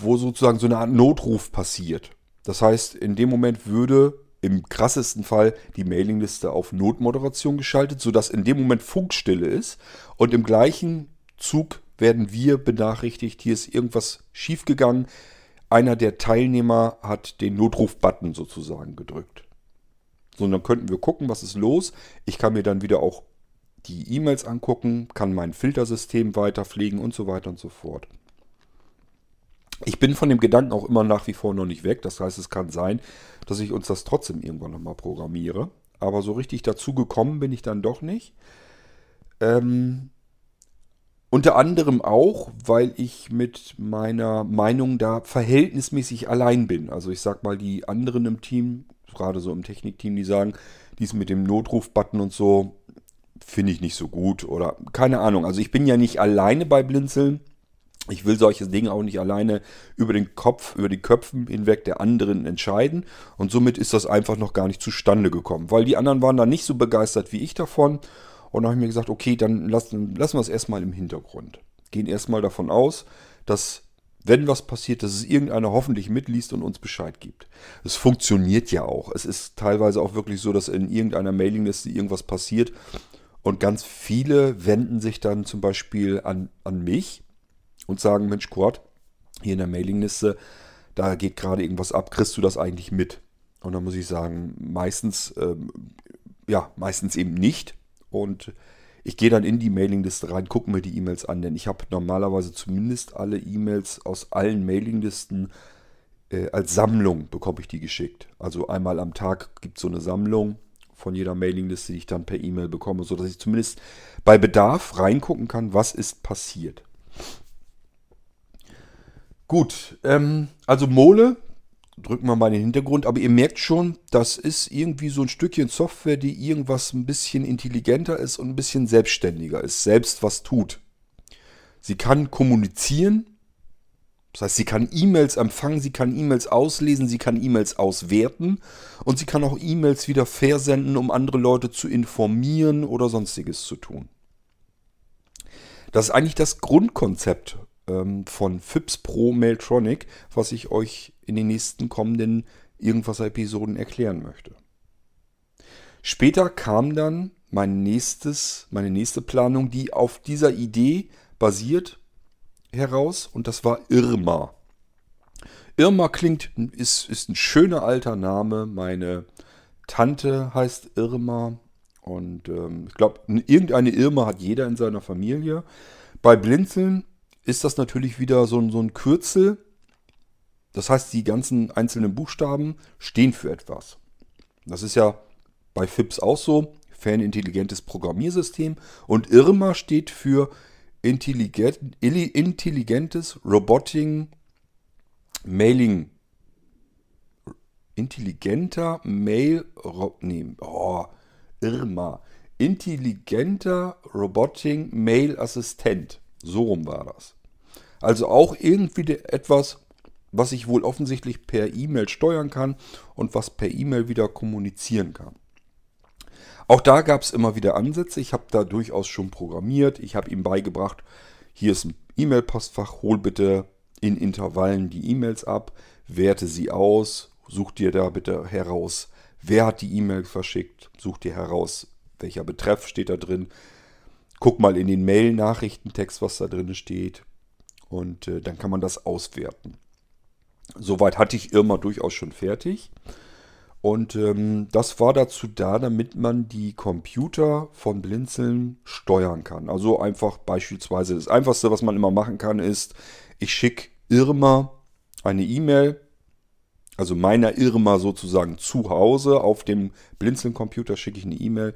wo sozusagen so eine Art Notruf passiert. Das heißt, in dem Moment würde im krassesten Fall die Mailingliste auf Notmoderation geschaltet, sodass in dem Moment Funkstille ist und im gleichen Zug werden wir benachrichtigt, hier ist irgendwas schiefgegangen. Einer der Teilnehmer hat den Notruf-Button sozusagen gedrückt. So, und dann könnten wir gucken, was ist los. Ich kann mir dann wieder auch die E-Mails angucken, kann mein Filtersystem weiter pflegen und so weiter und so fort. Ich bin von dem Gedanken auch immer nach wie vor noch nicht weg. Das heißt, es kann sein, dass ich uns das trotzdem irgendwann nochmal programmiere. Aber so richtig dazu gekommen bin ich dann doch nicht. Unter anderem auch, weil ich mit meiner Meinung da verhältnismäßig allein bin. Also ich sag mal, die anderen im Team, gerade so im Technikteam, die sagen, dies mit dem Notruf-Button und so, finde ich nicht so gut oder keine Ahnung. Also ich bin ja nicht alleine bei Blinzeln. Ich will solche Dinge auch nicht alleine über die Köpfen hinweg der anderen entscheiden. Und somit ist das einfach noch gar nicht zustande gekommen, weil die anderen waren da nicht so begeistert wie ich davon. Und dann habe ich mir gesagt, okay, dann lassen wir es erstmal im Hintergrund. Gehen erstmal davon aus, dass, wenn was passiert, dass es irgendeiner hoffentlich mitliest und uns Bescheid gibt. Es funktioniert ja auch. Es ist teilweise auch wirklich so, dass in irgendeiner Mailingliste irgendwas passiert. Und ganz viele wenden sich dann zum Beispiel an mich und sagen, Mensch, Kurt, hier in der Mailingliste, da geht gerade irgendwas ab, kriegst du das eigentlich mit? Und dann muss ich sagen, meistens eben nicht. Und ich gehe dann in die Mailingliste rein, gucke mir die E-Mails an, denn ich habe normalerweise zumindest alle E-Mails aus allen Mailinglisten als Sammlung bekomme ich die geschickt. Also einmal am Tag gibt es so eine Sammlung von jeder Mailingliste, die ich dann per E-Mail bekomme, sodass ich zumindest bei Bedarf reingucken kann, was ist passiert. Gut, also Mole, drücken wir mal den Hintergrund, aber ihr merkt schon, das ist irgendwie so ein Stückchen Software, die irgendwas ein bisschen intelligenter ist und ein bisschen selbstständiger ist, selbst was tut. Sie kann kommunizieren, das heißt, sie kann E-Mails empfangen, sie kann E-Mails auslesen, sie kann E-Mails auswerten und sie kann auch E-Mails wieder versenden, um andere Leute zu informieren oder sonstiges zu tun. Das ist eigentlich das Grundkonzept von FIPS.pro Mailtronic, was ich euch in den nächsten kommenden Irgendwas-Episoden erklären möchte. Später kam dann meine nächste Planung, die auf dieser Idee basiert, heraus, und das war Irma. Irma ist ein schöner alter Name. Meine Tante heißt Irma und ich glaube, irgendeine Irma hat jeder in seiner Familie. Bei Blinzeln ist das natürlich wieder so ein Kürzel. Das heißt, die ganzen einzelnen Buchstaben stehen für etwas. Das ist ja bei FIPS auch so, fernintelligentes Programmiersystem. Und Irma steht für intelligenter Mail... Irma. intelligenter Robotic Mail Assistent. So rum war das. Also auch irgendwie etwas, was ich wohl offensichtlich per E-Mail steuern kann und was per E-Mail wieder kommunizieren kann. Auch da gab es immer wieder Ansätze. Ich habe da durchaus schon programmiert. Ich habe ihm beigebracht, hier ist ein E-Mail-Postfach, hol bitte in Intervallen die E-Mails ab, werte sie aus, such dir da bitte heraus, wer hat die E-Mail verschickt, such dir heraus, welcher Betreff steht da drin, guck mal in den Mail-Nachrichtentext, was da drin steht, und dann kann man das auswerten. Soweit hatte ich Irma durchaus schon fertig. Und das war dazu da, damit man die Computer von Blinzeln steuern kann. Also einfach beispielsweise, das Einfachste, was man immer machen kann, ist, ich schicke Irma eine E-Mail, also meiner Irma sozusagen zu Hause. Auf dem Blinzeln-Computer schicke ich eine E-Mail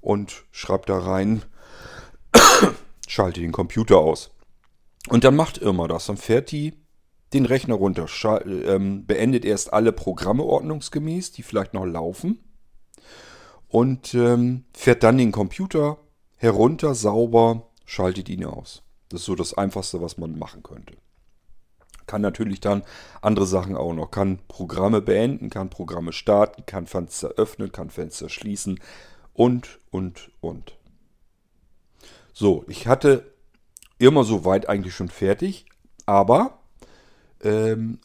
und schreibe da rein, schalte den Computer aus. Und dann macht Irma das, dann fährt die den Rechner runter, beendet erst alle Programme ordnungsgemäß, die vielleicht noch laufen, und fährt dann den Computer herunter, sauber, schaltet ihn aus. Das ist so das Einfachste, was man machen könnte. Kann natürlich dann andere Sachen auch noch, kann Programme beenden, kann Programme starten, kann Fenster öffnen, kann Fenster schließen und. So, ich hatte immer soweit eigentlich schon fertig, aber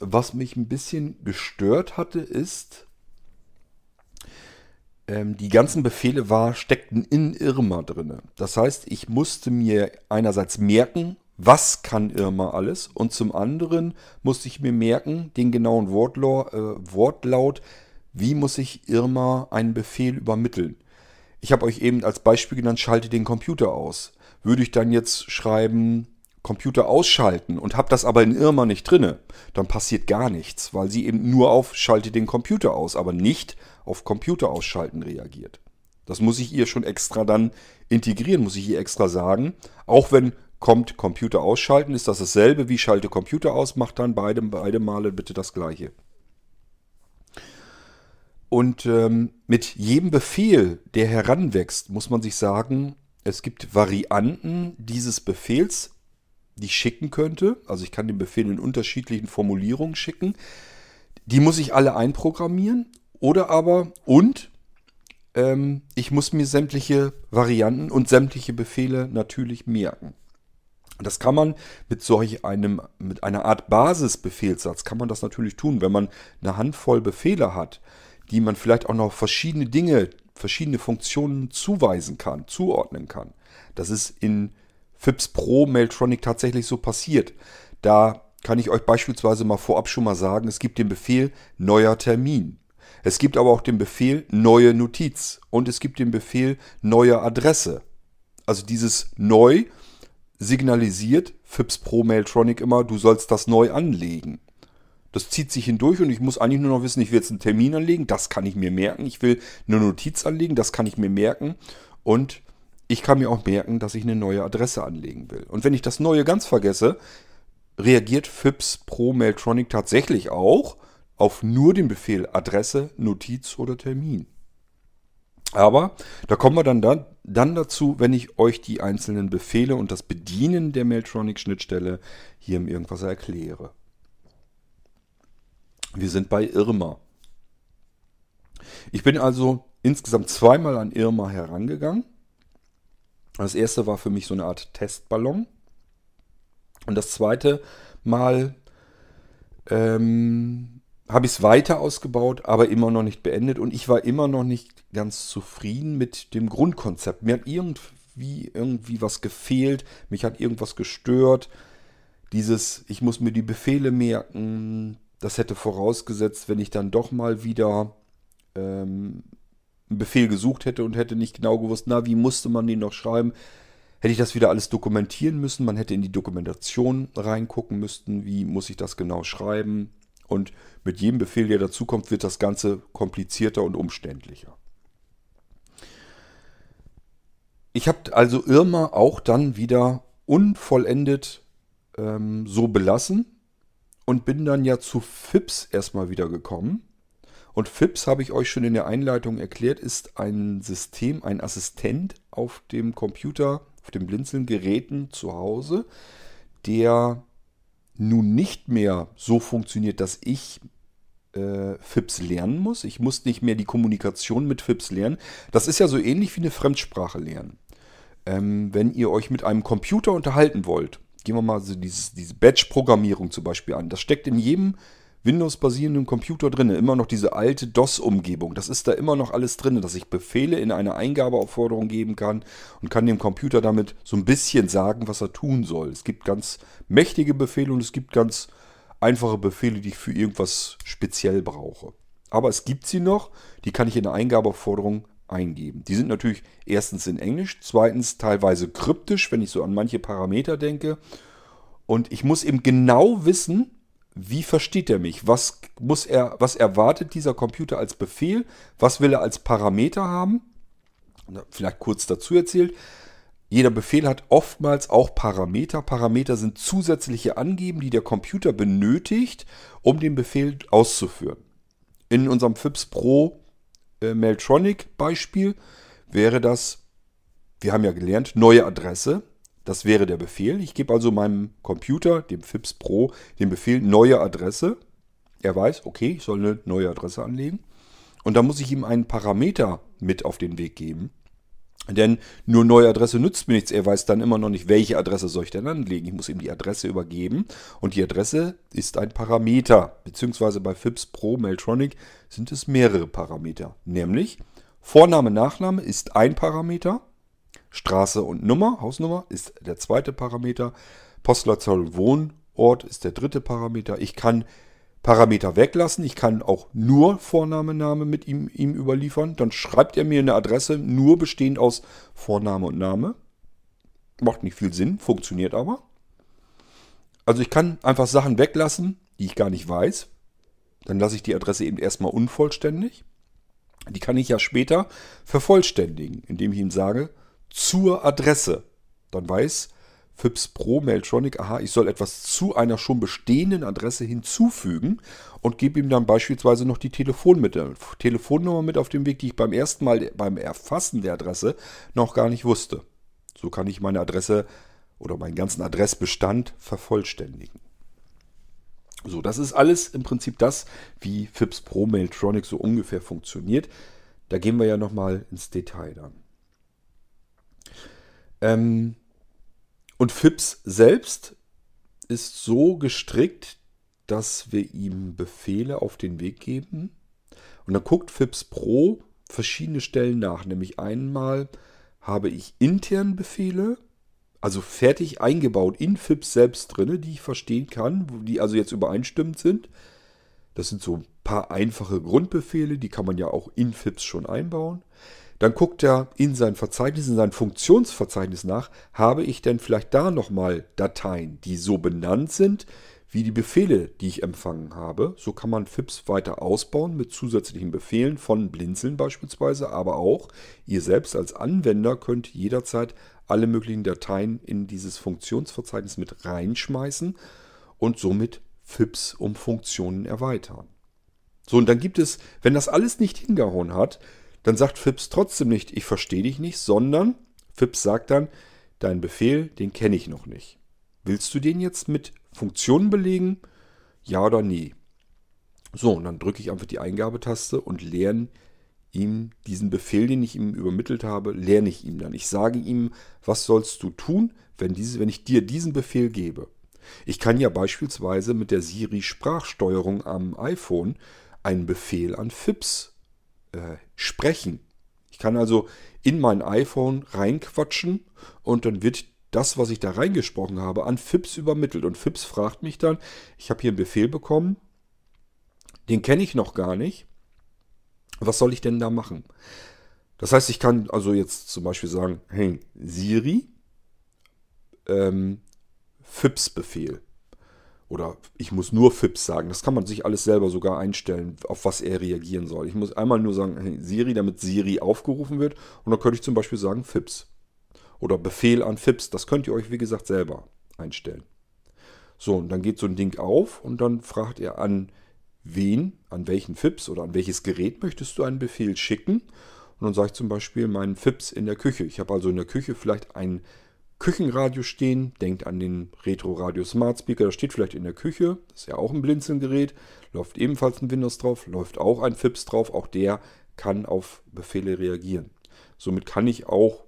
was mich ein bisschen gestört hatte, ist, die ganzen Befehle steckten in Irma drin. Das heißt, ich musste mir einerseits merken, was kann Irma alles, und zum anderen musste ich mir merken, den genauen Wortlaut, wie muss ich Irma einen Befehl übermitteln. Ich habe euch eben als Beispiel genannt, schalte den Computer aus. Würde ich dann jetzt schreiben, Computer ausschalten, und habe das aber in Irma nicht drinne, dann passiert gar nichts, weil sie eben nur auf schalte den Computer aus, aber nicht auf Computer ausschalten reagiert. Das muss ich ihr schon extra dann integrieren, muss ich ihr extra sagen. Auch wenn kommt Computer ausschalten, ist das dasselbe wie schalte Computer aus, macht dann beide Male bitte das Gleiche. Und mit jedem Befehl, der heranwächst, muss man sich sagen, es gibt Varianten dieses Befehls, die ich schicken könnte. Also ich kann den Befehl in unterschiedlichen Formulierungen schicken. Die muss ich alle einprogrammieren. Oder aber, ich muss mir sämtliche Varianten und sämtliche Befehle natürlich merken. Das kann man mit einer Art Basisbefehlssatz, kann man das natürlich tun, wenn man eine Handvoll Befehle hat, die man vielleicht auch noch verschiedene Funktionen zuordnen kann. Das ist in FIPS.pro Mailtronic tatsächlich so passiert. Da kann ich euch beispielsweise mal vorab schon mal sagen, es gibt den Befehl neuer Termin. Es gibt aber auch den Befehl neue Notiz. Und es gibt den Befehl neue Adresse. Also dieses neu signalisiert FIPS.pro Mailtronic immer, du sollst das neu anlegen. Das zieht sich hindurch und ich muss eigentlich nur noch wissen, ich will jetzt einen Termin anlegen, das kann ich mir merken. Ich will eine Notiz anlegen, das kann ich mir merken. Und ich kann mir auch merken, dass ich eine neue Adresse anlegen will. Und wenn ich das Neue ganz vergesse, reagiert FIPS.pro Mailtronic tatsächlich auch auf nur den Befehl Adresse, Notiz oder Termin. Aber da kommen wir dann dazu, wenn ich euch die einzelnen Befehle und das Bedienen der Mailtronic-Schnittstelle hier im Irgendwas erkläre. Wir sind bei Irma. Ich bin also insgesamt zweimal an Irma herangegangen. Das erste war für mich so eine Art Testballon. Und das zweite Mal habe ich es weiter ausgebaut, aber immer noch nicht beendet. Und ich war immer noch nicht ganz zufrieden mit dem Grundkonzept. Mir hat irgendwie was gefehlt. Mich hat irgendwas gestört. Ich muss mir die Befehle merken. Das hätte vorausgesetzt, wenn ich dann doch mal wieder einen Befehl gesucht hätte und hätte nicht genau gewusst, wie musste man den noch schreiben, hätte ich das wieder alles dokumentieren müssen, man hätte in die Dokumentation reingucken müssen, wie muss ich das genau schreiben, und mit jedem Befehl, der dazukommt, wird das Ganze komplizierter und umständlicher. Ich habe also Irma auch dann wieder unvollendet so belassen und bin dann ja zu FIPS erstmal wieder gekommen. Und FIPS, habe ich euch schon in der Einleitung erklärt, ist ein System, ein Assistent auf dem Computer, auf den Blinzeln-Geräten zu Hause, der nun nicht mehr so funktioniert, dass ich FIPS lernen muss. Ich muss nicht mehr die Kommunikation mit FIPS lernen. Das ist ja so ähnlich wie eine Fremdsprache lernen. Wenn ihr euch mit einem Computer unterhalten wollt, gehen wir mal so diese Batch-Programmierung zum Beispiel an. Das steckt in jedem Windows-basierenden Computer drin. Immer noch diese alte DOS-Umgebung. Das ist da immer noch alles drin, dass ich Befehle in einer Eingabeaufforderung geben kann und kann dem Computer damit so ein bisschen sagen, was er tun soll. Es gibt ganz mächtige Befehle und es gibt ganz einfache Befehle, die ich für irgendwas speziell brauche. Aber es gibt sie noch, die kann ich in der Eingabeaufforderung eingeben. Die sind natürlich erstens in Englisch, zweitens teilweise kryptisch, wenn ich so an manche Parameter denke. Und ich muss eben genau wissen, wie versteht er mich? Was erwartet dieser Computer als Befehl? Was will er als Parameter haben? Vielleicht kurz dazu erzählt. Jeder Befehl hat oftmals auch Parameter. Parameter sind zusätzliche Angaben, die der Computer benötigt, um den Befehl auszuführen. In unserem FIPS.pro Mailtronic Beispiel wäre das, wir haben ja gelernt, neue Adresse. Das wäre der Befehl. Ich gebe also meinem Computer, dem FIPS.pro, den Befehl neue Adresse. Er weiß, okay, ich soll eine neue Adresse anlegen. Und dann muss ich ihm einen Parameter mit auf den Weg geben. Denn nur neue Adresse nützt mir nichts. Er weiß dann immer noch nicht, welche Adresse soll ich denn anlegen. Ich muss ihm die Adresse übergeben. Und die Adresse ist ein Parameter. Beziehungsweise bei FIPS.pro Mailtronic sind es mehrere Parameter. Nämlich Vorname, Nachname ist ein Parameter. Straße und Nummer, Hausnummer, ist der zweite Parameter. Postleitzahl, Wohnort ist der dritte Parameter. Ich kann Parameter weglassen. Ich kann auch nur Vorname, Name mit ihm überliefern. Dann schreibt er mir eine Adresse, nur bestehend aus Vorname und Name. Macht nicht viel Sinn, funktioniert aber. Also ich kann einfach Sachen weglassen, die ich gar nicht weiß. Dann lasse ich die Adresse eben erstmal unvollständig. Die kann ich ja später vervollständigen, indem ich ihm sage, zur Adresse. Dann weiß FIPS.pro Mailtronic, aha, ich soll etwas zu einer schon bestehenden Adresse hinzufügen und gebe ihm dann beispielsweise noch die Telefonnummer mit auf den Weg, die ich beim ersten Mal beim Erfassen der Adresse noch gar nicht wusste. So kann ich meine Adresse oder meinen ganzen Adressbestand vervollständigen. So, das ist alles im Prinzip das, wie FIPS.pro Mailtronic so ungefähr funktioniert. Da gehen wir ja nochmal ins Detail dann. Und FIPS selbst ist so gestrickt, dass wir ihm Befehle auf den Weg geben. Und dann guckt FIPS.pro verschiedene Stellen nach. Nämlich einmal habe ich intern Befehle, also fertig eingebaut in FIPS selbst drin, die ich verstehen kann, die also jetzt übereinstimmend sind. Das sind so ein paar einfache Grundbefehle, die kann man ja auch in FIPS schon einbauen. Dann guckt er in sein Verzeichnis, in sein Funktionsverzeichnis nach, habe ich denn vielleicht da nochmal Dateien, die so benannt sind, wie die Befehle, die ich empfangen habe. So kann man FIPS weiter ausbauen mit zusätzlichen Befehlen von Blinzeln beispielsweise, aber auch ihr selbst als Anwender könnt jederzeit alle möglichen Dateien in dieses Funktionsverzeichnis mit reinschmeißen und somit FIPS um Funktionen erweitern. So, und dann gibt es, wenn das alles nicht hingehauen hat, dann sagt FIPS trotzdem nicht, ich verstehe dich nicht, sondern FIPS sagt dann, dein Befehl, den kenne ich noch nicht. Willst du den jetzt mit Funktionen belegen? Ja oder nee? So, und dann drücke ich einfach die Eingabetaste und lerne ihm diesen Befehl, den ich ihm übermittelt habe, lerne ich ihm dann. Ich sage ihm, was sollst du tun, wenn ich dir diesen Befehl gebe? Ich kann ja beispielsweise mit der Siri-Sprachsteuerung am iPhone einen Befehl an FIPS sprechen. Ich kann also in mein iPhone reinquatschen und dann wird das, was ich da reingesprochen habe, an FIPS übermittelt. Und FIPS fragt mich dann, ich habe hier einen Befehl bekommen, den kenne ich noch gar nicht. Was soll ich denn da machen? Das heißt, ich kann also jetzt zum Beispiel sagen, hey Siri, FIPS-Befehl. Oder ich muss nur FIPS sagen. Das kann man sich alles selber sogar einstellen, auf was er reagieren soll. Ich muss einmal nur sagen, hey, Siri, damit Siri aufgerufen wird. Und dann könnte ich zum Beispiel sagen, FIPS. Oder Befehl an FIPS. Das könnt ihr euch, wie gesagt, selber einstellen. So, und dann geht so ein Ding auf und dann fragt er an, wen, an welchen FIPS oder an welches Gerät möchtest du einen Befehl schicken. Und dann sage ich zum Beispiel meinen FIPS in der Küche. Ich habe also in der Küche vielleicht ein Küchenradio stehen. Denkt an den Retro Radio Smart Speaker. Das steht vielleicht in der Küche. Das ist ja auch ein Blinzeln-Gerät. Läuft ebenfalls ein Windows drauf. Läuft auch ein FIPS drauf. Auch der kann auf Befehle reagieren. Somit kann ich auch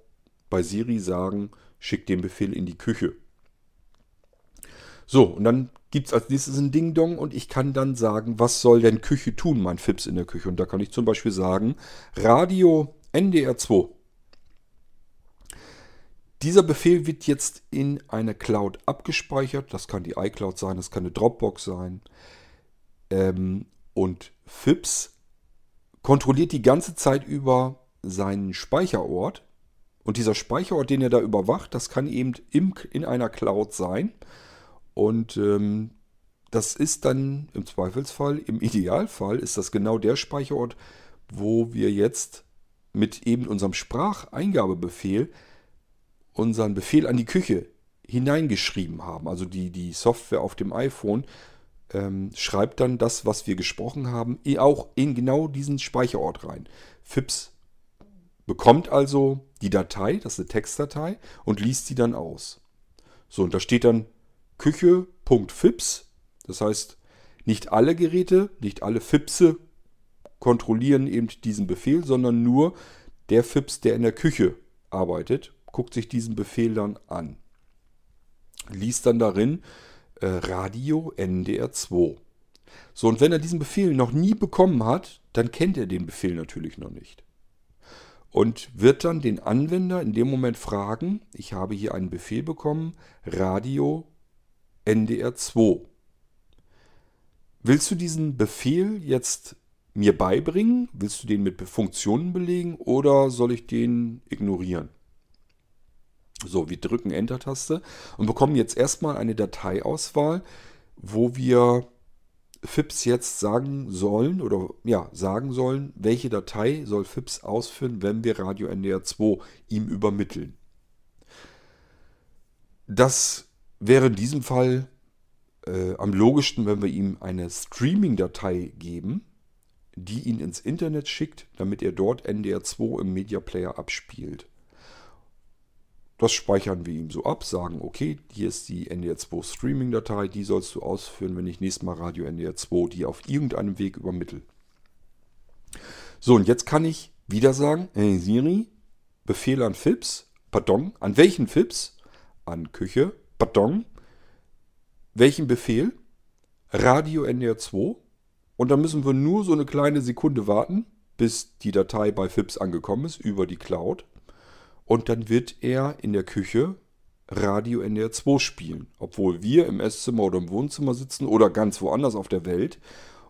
bei Siri sagen, schick den Befehl in die Küche. So, und dann gibt es als nächstes ein Ding-Dong und ich kann dann sagen, was soll denn Küche tun, mein FIPS in der Küche? Und da kann ich zum Beispiel sagen, Radio NDR 2. Dieser Befehl wird jetzt in eine Cloud abgespeichert. Das kann die iCloud sein, das kann eine Dropbox sein. Und FIPS kontrolliert die ganze Zeit über seinen Speicherort. Und dieser Speicherort, den er da überwacht, das kann eben in einer Cloud sein. Und das ist dann im Zweifelsfall, im Idealfall ist das genau der Speicherort, wo wir jetzt mit eben unserem Spracheingabebefehl unseren Befehl an die Küche hineingeschrieben haben. Also die Software auf dem iPhone schreibt dann das, was wir gesprochen haben, auch in genau diesen Speicherort rein. FIPS bekommt also die Datei, das ist eine Textdatei, und liest sie dann aus. So, und da steht dann Küche.fips, das heißt, nicht alle Geräte, nicht alle Fipse kontrollieren eben diesen Befehl, sondern nur der Fips, der in der Küche arbeitet, guckt sich diesen Befehl dann an. Liest dann darin Radio NDR 2. So, und wenn er diesen Befehl noch nie bekommen hat, dann kennt er den Befehl natürlich noch nicht. Und wird dann den Anwender in dem Moment fragen, ich habe hier einen Befehl bekommen, Radio NDR 2. Willst du diesen Befehl jetzt mir beibringen? Willst du den mit Funktionen belegen oder soll ich den ignorieren? So, wir drücken Enter-Taste und bekommen jetzt erstmal eine Dateiauswahl, wo wir FIPS jetzt sagen sollen, welche Datei soll FIPS ausführen, wenn wir Radio NDR 2 ihm übermitteln. Das wäre in diesem Fall am logischsten, wenn wir ihm eine Streaming-Datei geben, die ihn ins Internet schickt, damit er dort NDR 2 im Media Player abspielt. Das speichern wir ihm so ab, sagen, okay, hier ist die NDR 2 Streaming-Datei, die sollst du ausführen, wenn ich nächstes Mal Radio NDR 2 die auf irgendeinem Weg übermittle. So, und jetzt kann ich wieder sagen, hey Siri, Befehl an FIPS, pardon, an welchen FIPS? An Küche, pardon, welchen Befehl? Radio NDR 2. Und dann müssen wir nur so eine kleine Sekunde warten, bis die Datei bei FIPS angekommen ist, über die Cloud. Und dann wird er in der Küche Radio NDR 2 spielen, obwohl wir im Esszimmer oder im Wohnzimmer sitzen oder ganz woanders auf der Welt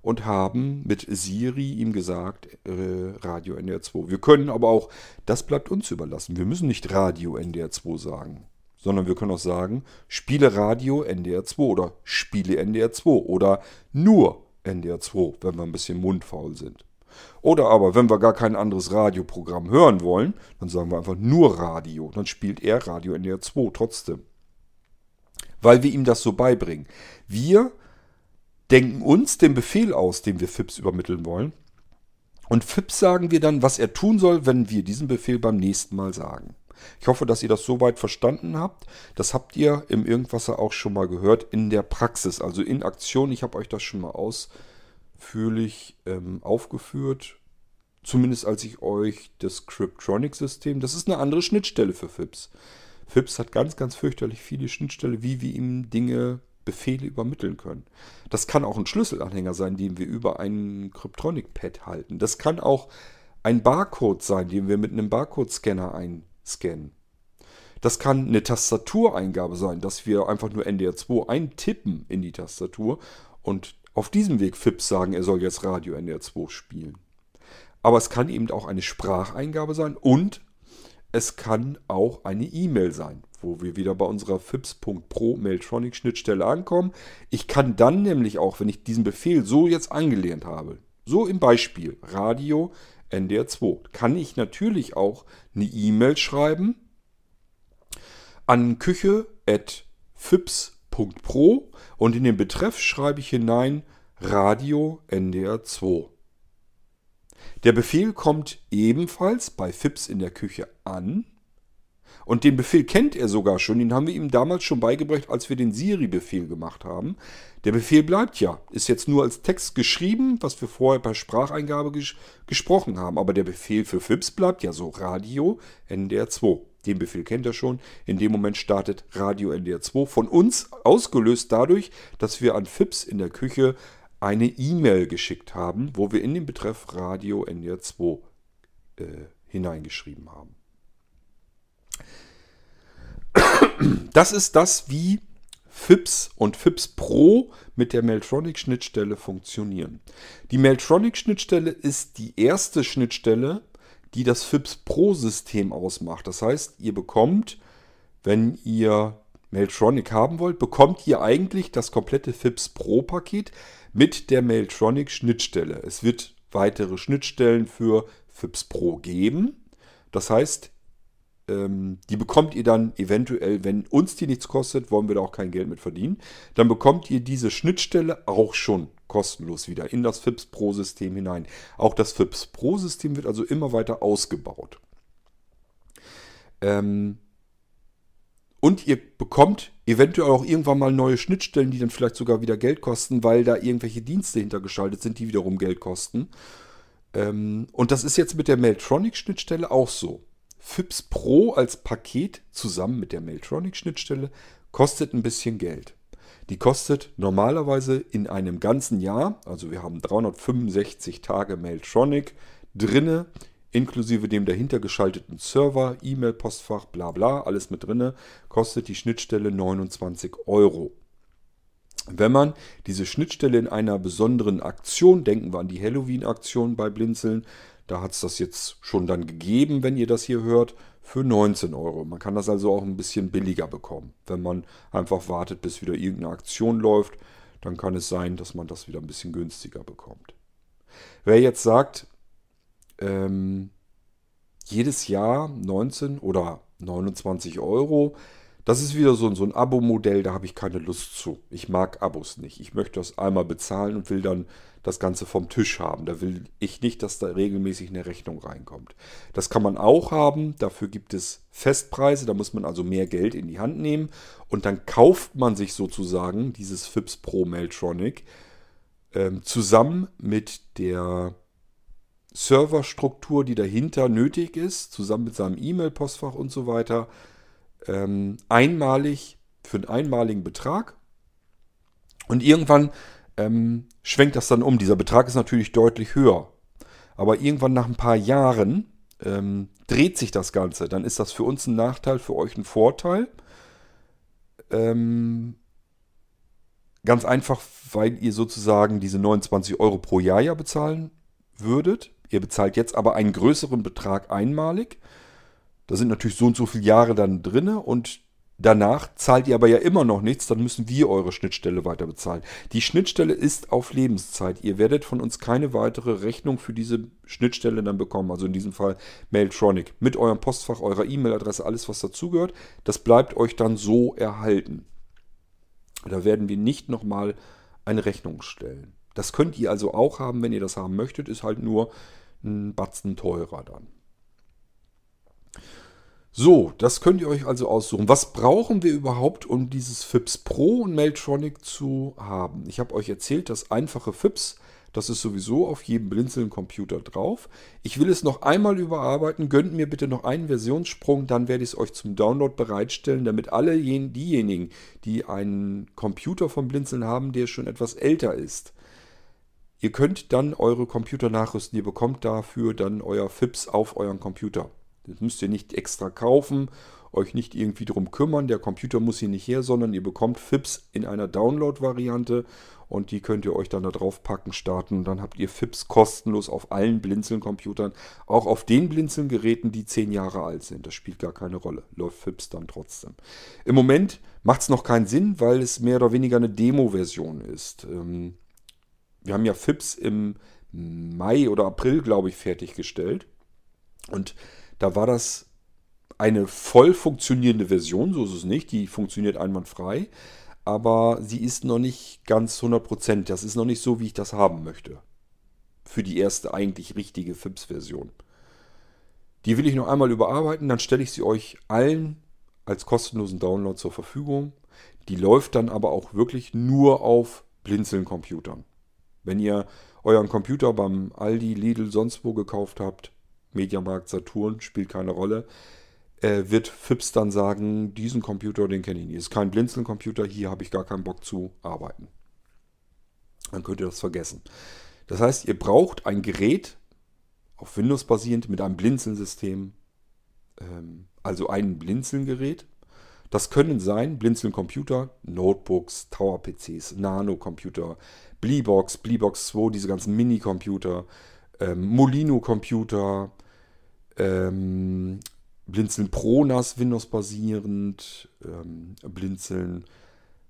und haben mit Siri ihm gesagt, Radio NDR 2. Wir können aber auch, das bleibt uns überlassen, wir müssen nicht Radio NDR 2 sagen, sondern wir können auch sagen, spiele Radio NDR 2 oder spiele NDR 2 oder nur NDR 2, wenn wir ein bisschen mundfaul sind. Oder aber, wenn wir gar kein anderes Radioprogramm hören wollen, dann sagen wir einfach nur Radio. Dann spielt er Radio NDR 2 trotzdem. Weil wir ihm das so beibringen. Wir denken uns den Befehl aus, den wir FIPS übermitteln wollen. Und FIPS sagen wir dann, was er tun soll, wenn wir diesen Befehl beim nächsten Mal sagen. Ich hoffe, dass ihr das soweit verstanden habt. Das habt ihr im Irgendwasser auch schon mal gehört in der Praxis. Also in Aktion. Ich habe euch das schon mal aufgeführt, zumindest als ich euch das Cryptronic-System, das ist eine andere Schnittstelle für FIPS. FIPS hat ganz, ganz fürchterlich viele Schnittstellen, wie wir ihm Befehle übermitteln können. Das kann auch ein Schlüsselanhänger sein, den wir über einen Cryptronic Pad halten. Das kann auch ein Barcode sein, den wir mit einem Barcode-Scanner einscannen. Das kann eine Tastatureingabe sein, dass wir einfach nur NDR2 eintippen in die Tastatur und auf diesem Weg FIPS sagen, er soll jetzt Radio NDR 2 spielen. Aber es kann eben auch eine Spracheingabe sein und es kann auch eine E-Mail sein, wo wir wieder bei unserer FIPS.pro Mailtronic Schnittstelle ankommen. Ich kann dann nämlich auch, wenn ich diesen Befehl so jetzt angelernt habe, so im Beispiel Radio NDR 2, kann ich natürlich auch eine E-Mail schreiben an küche@fips.pro und in den Betreff schreibe ich hinein Radio NDR 2. Der Befehl kommt ebenfalls bei FIPS in der Küche an. Und den Befehl kennt er sogar schon, den haben wir ihm damals schon beigebracht, als wir den Siri-Befehl gemacht haben. Der Befehl bleibt ja, ist jetzt nur als Text geschrieben, was wir vorher per Spracheingabe gesprochen haben. Aber der Befehl für FIPS bleibt ja so, Radio NDR 2. Den Befehl kennt er schon. In dem Moment startet Radio NDR 2 von uns, ausgelöst dadurch, dass wir an FIPS in der Küche eine E-Mail geschickt haben, wo wir in den Betreff Radio NDR 2 hineingeschrieben haben. Das ist das, wie FIPS und FIPS.pro mit der Mailtronic-Schnittstelle funktionieren. Die Mailtronic-Schnittstelle ist die erste Schnittstelle, die das FIPS.pro-System ausmacht. Das heißt, ihr bekommt, wenn ihr Mailtronic haben wollt, bekommt ihr eigentlich das komplette FIPS.pro-Paket mit der Mailtronic-Schnittstelle. Es wird weitere Schnittstellen für FIPS.pro geben. Das heißt, die bekommt ihr dann eventuell, wenn uns die nichts kostet, wollen wir da auch kein Geld mit verdienen, dann bekommt ihr diese Schnittstelle auch schon kostenlos wieder in das FIPS.pro-System hinein. Auch das FIPS.pro-System wird also immer weiter ausgebaut. Und ihr bekommt eventuell auch irgendwann mal neue Schnittstellen, die dann vielleicht sogar wieder Geld kosten, weil da irgendwelche Dienste hintergeschaltet sind, die wiederum Geld kosten. Und das ist jetzt mit der Mailtronic-Schnittstelle auch so. FIPS.pro als Paket zusammen mit der Mailtronic-Schnittstelle kostet ein bisschen Geld. Die kostet normalerweise in einem ganzen Jahr, also wir haben 365 Tage Mailtronic drinne, inklusive dem dahinter geschalteten Server, E-Mail, Postfach, bla bla, alles mit drinne, kostet die Schnittstelle 29 €. Wenn man diese Schnittstelle in einer besonderen Aktion, denken wir an die Halloween-Aktion bei Blinzeln, da hat es das jetzt schon dann gegeben, wenn ihr das hier hört, für 19 €. Man kann das also auch ein bisschen billiger bekommen. Wenn man einfach wartet, bis wieder irgendeine Aktion läuft, dann kann es sein, dass man das wieder ein bisschen günstiger bekommt. Wer jetzt sagt, jedes Jahr 19 oder 29 €, das ist wieder so ein Abo-Modell, da habe ich keine Lust zu. Ich mag Abos nicht. Ich möchte das einmal bezahlen und will dann das Ganze vom Tisch haben. Da will ich nicht, dass da regelmäßig eine Rechnung reinkommt. Das kann man auch haben. Dafür gibt es Festpreise. Da muss man also mehr Geld in die Hand nehmen. Und dann kauft man sich sozusagen dieses FIPS.pro Mailtronic zusammen mit der Serverstruktur, die dahinter nötig ist, zusammen mit seinem E-Mail-Postfach und so weiter, einmalig, für einen einmaligen Betrag, und irgendwann schwenkt das dann um. Dieser Betrag ist natürlich deutlich höher, aber irgendwann nach ein paar Jahren dreht sich das Ganze. Dann ist das für uns ein Nachteil, für euch ein Vorteil. Ganz einfach, weil ihr sozusagen diese 29 € pro Jahr ja bezahlen würdet. Ihr bezahlt jetzt aber einen größeren Betrag einmalig. Da sind natürlich so und so viele Jahre dann drin, und danach zahlt ihr aber ja immer noch nichts, dann müssen wir eure Schnittstelle weiter bezahlen. Die Schnittstelle ist auf Lebenszeit. Ihr werdet von uns keine weitere Rechnung für diese Schnittstelle dann bekommen. Also in diesem Fall Mailtronic mit eurem Postfach, eurer E-Mail-Adresse, alles was dazugehört. Das bleibt euch dann so erhalten. Da werden wir nicht nochmal eine Rechnung stellen. Das könnt ihr also auch haben, wenn ihr das haben möchtet. Ist halt nur ein Batzen teurer dann. So, das könnt ihr euch also aussuchen. Was brauchen wir überhaupt, um dieses FIPS.pro und Mailtronic zu haben? Ich habe euch erzählt, das einfache FIPS, das ist sowieso auf jedem Blinzeln-Computer drauf. Ich will es noch einmal überarbeiten. Gönnt mir bitte noch einen Versionssprung, dann werde ich es euch zum Download bereitstellen, damit alle diejenigen, die einen Computer von Blinzeln haben, der schon etwas älter ist, ihr könnt dann eure Computer nachrüsten. Ihr bekommt dafür dann euer FIPS auf euren Computer. Das müsst ihr nicht extra kaufen, euch nicht irgendwie drum kümmern. Der Computer muss hier nicht her, sondern ihr bekommt FIPS in einer Download-Variante, und die könnt ihr euch dann da drauf packen, starten, und dann habt ihr FIPS kostenlos auf allen Blinzeln-Computern, auch auf den Blinzeln-Geräten, die 10 Jahre alt sind. Das spielt gar keine Rolle, läuft FIPS dann trotzdem. Im Moment macht es noch keinen Sinn, weil es mehr oder weniger eine Demo-Version ist. Wir haben ja FIPS im Mai oder April, glaube ich, fertiggestellt, und da war das eine voll funktionierende Version, so ist es nicht, die funktioniert einwandfrei, aber sie ist noch nicht ganz 100%. Das ist noch nicht so, wie ich das haben möchte. Für die erste eigentlich richtige FIPS-Version. Die will ich noch einmal überarbeiten, dann stelle ich sie euch allen als kostenlosen Download zur Verfügung. Die läuft dann aber auch wirklich nur auf Blinzeln-Computern. Wenn ihr euren Computer beim Aldi, Lidl, sonst wo gekauft habt, Mediamarkt, Saturn, spielt keine Rolle, wird FIPS dann sagen, diesen Computer, den kenne ich nicht. Ist kein Blinzeln-Computer, hier habe ich gar keinen Bock zu arbeiten. Dann könnt ihr das vergessen. Das heißt, ihr braucht ein Gerät, auf Windows basierend, mit einem Blinzeln-System, also ein Blinzeln-Gerät. Das können sein Blinzeln-Computer, Notebooks, Tower-PCs, Nano-Computer, Bleebox, Bleebox 2, diese ganzen Mini-Computer, Molino-Computer, Blinzeln Pro NAS, Windows basierend, Blinzeln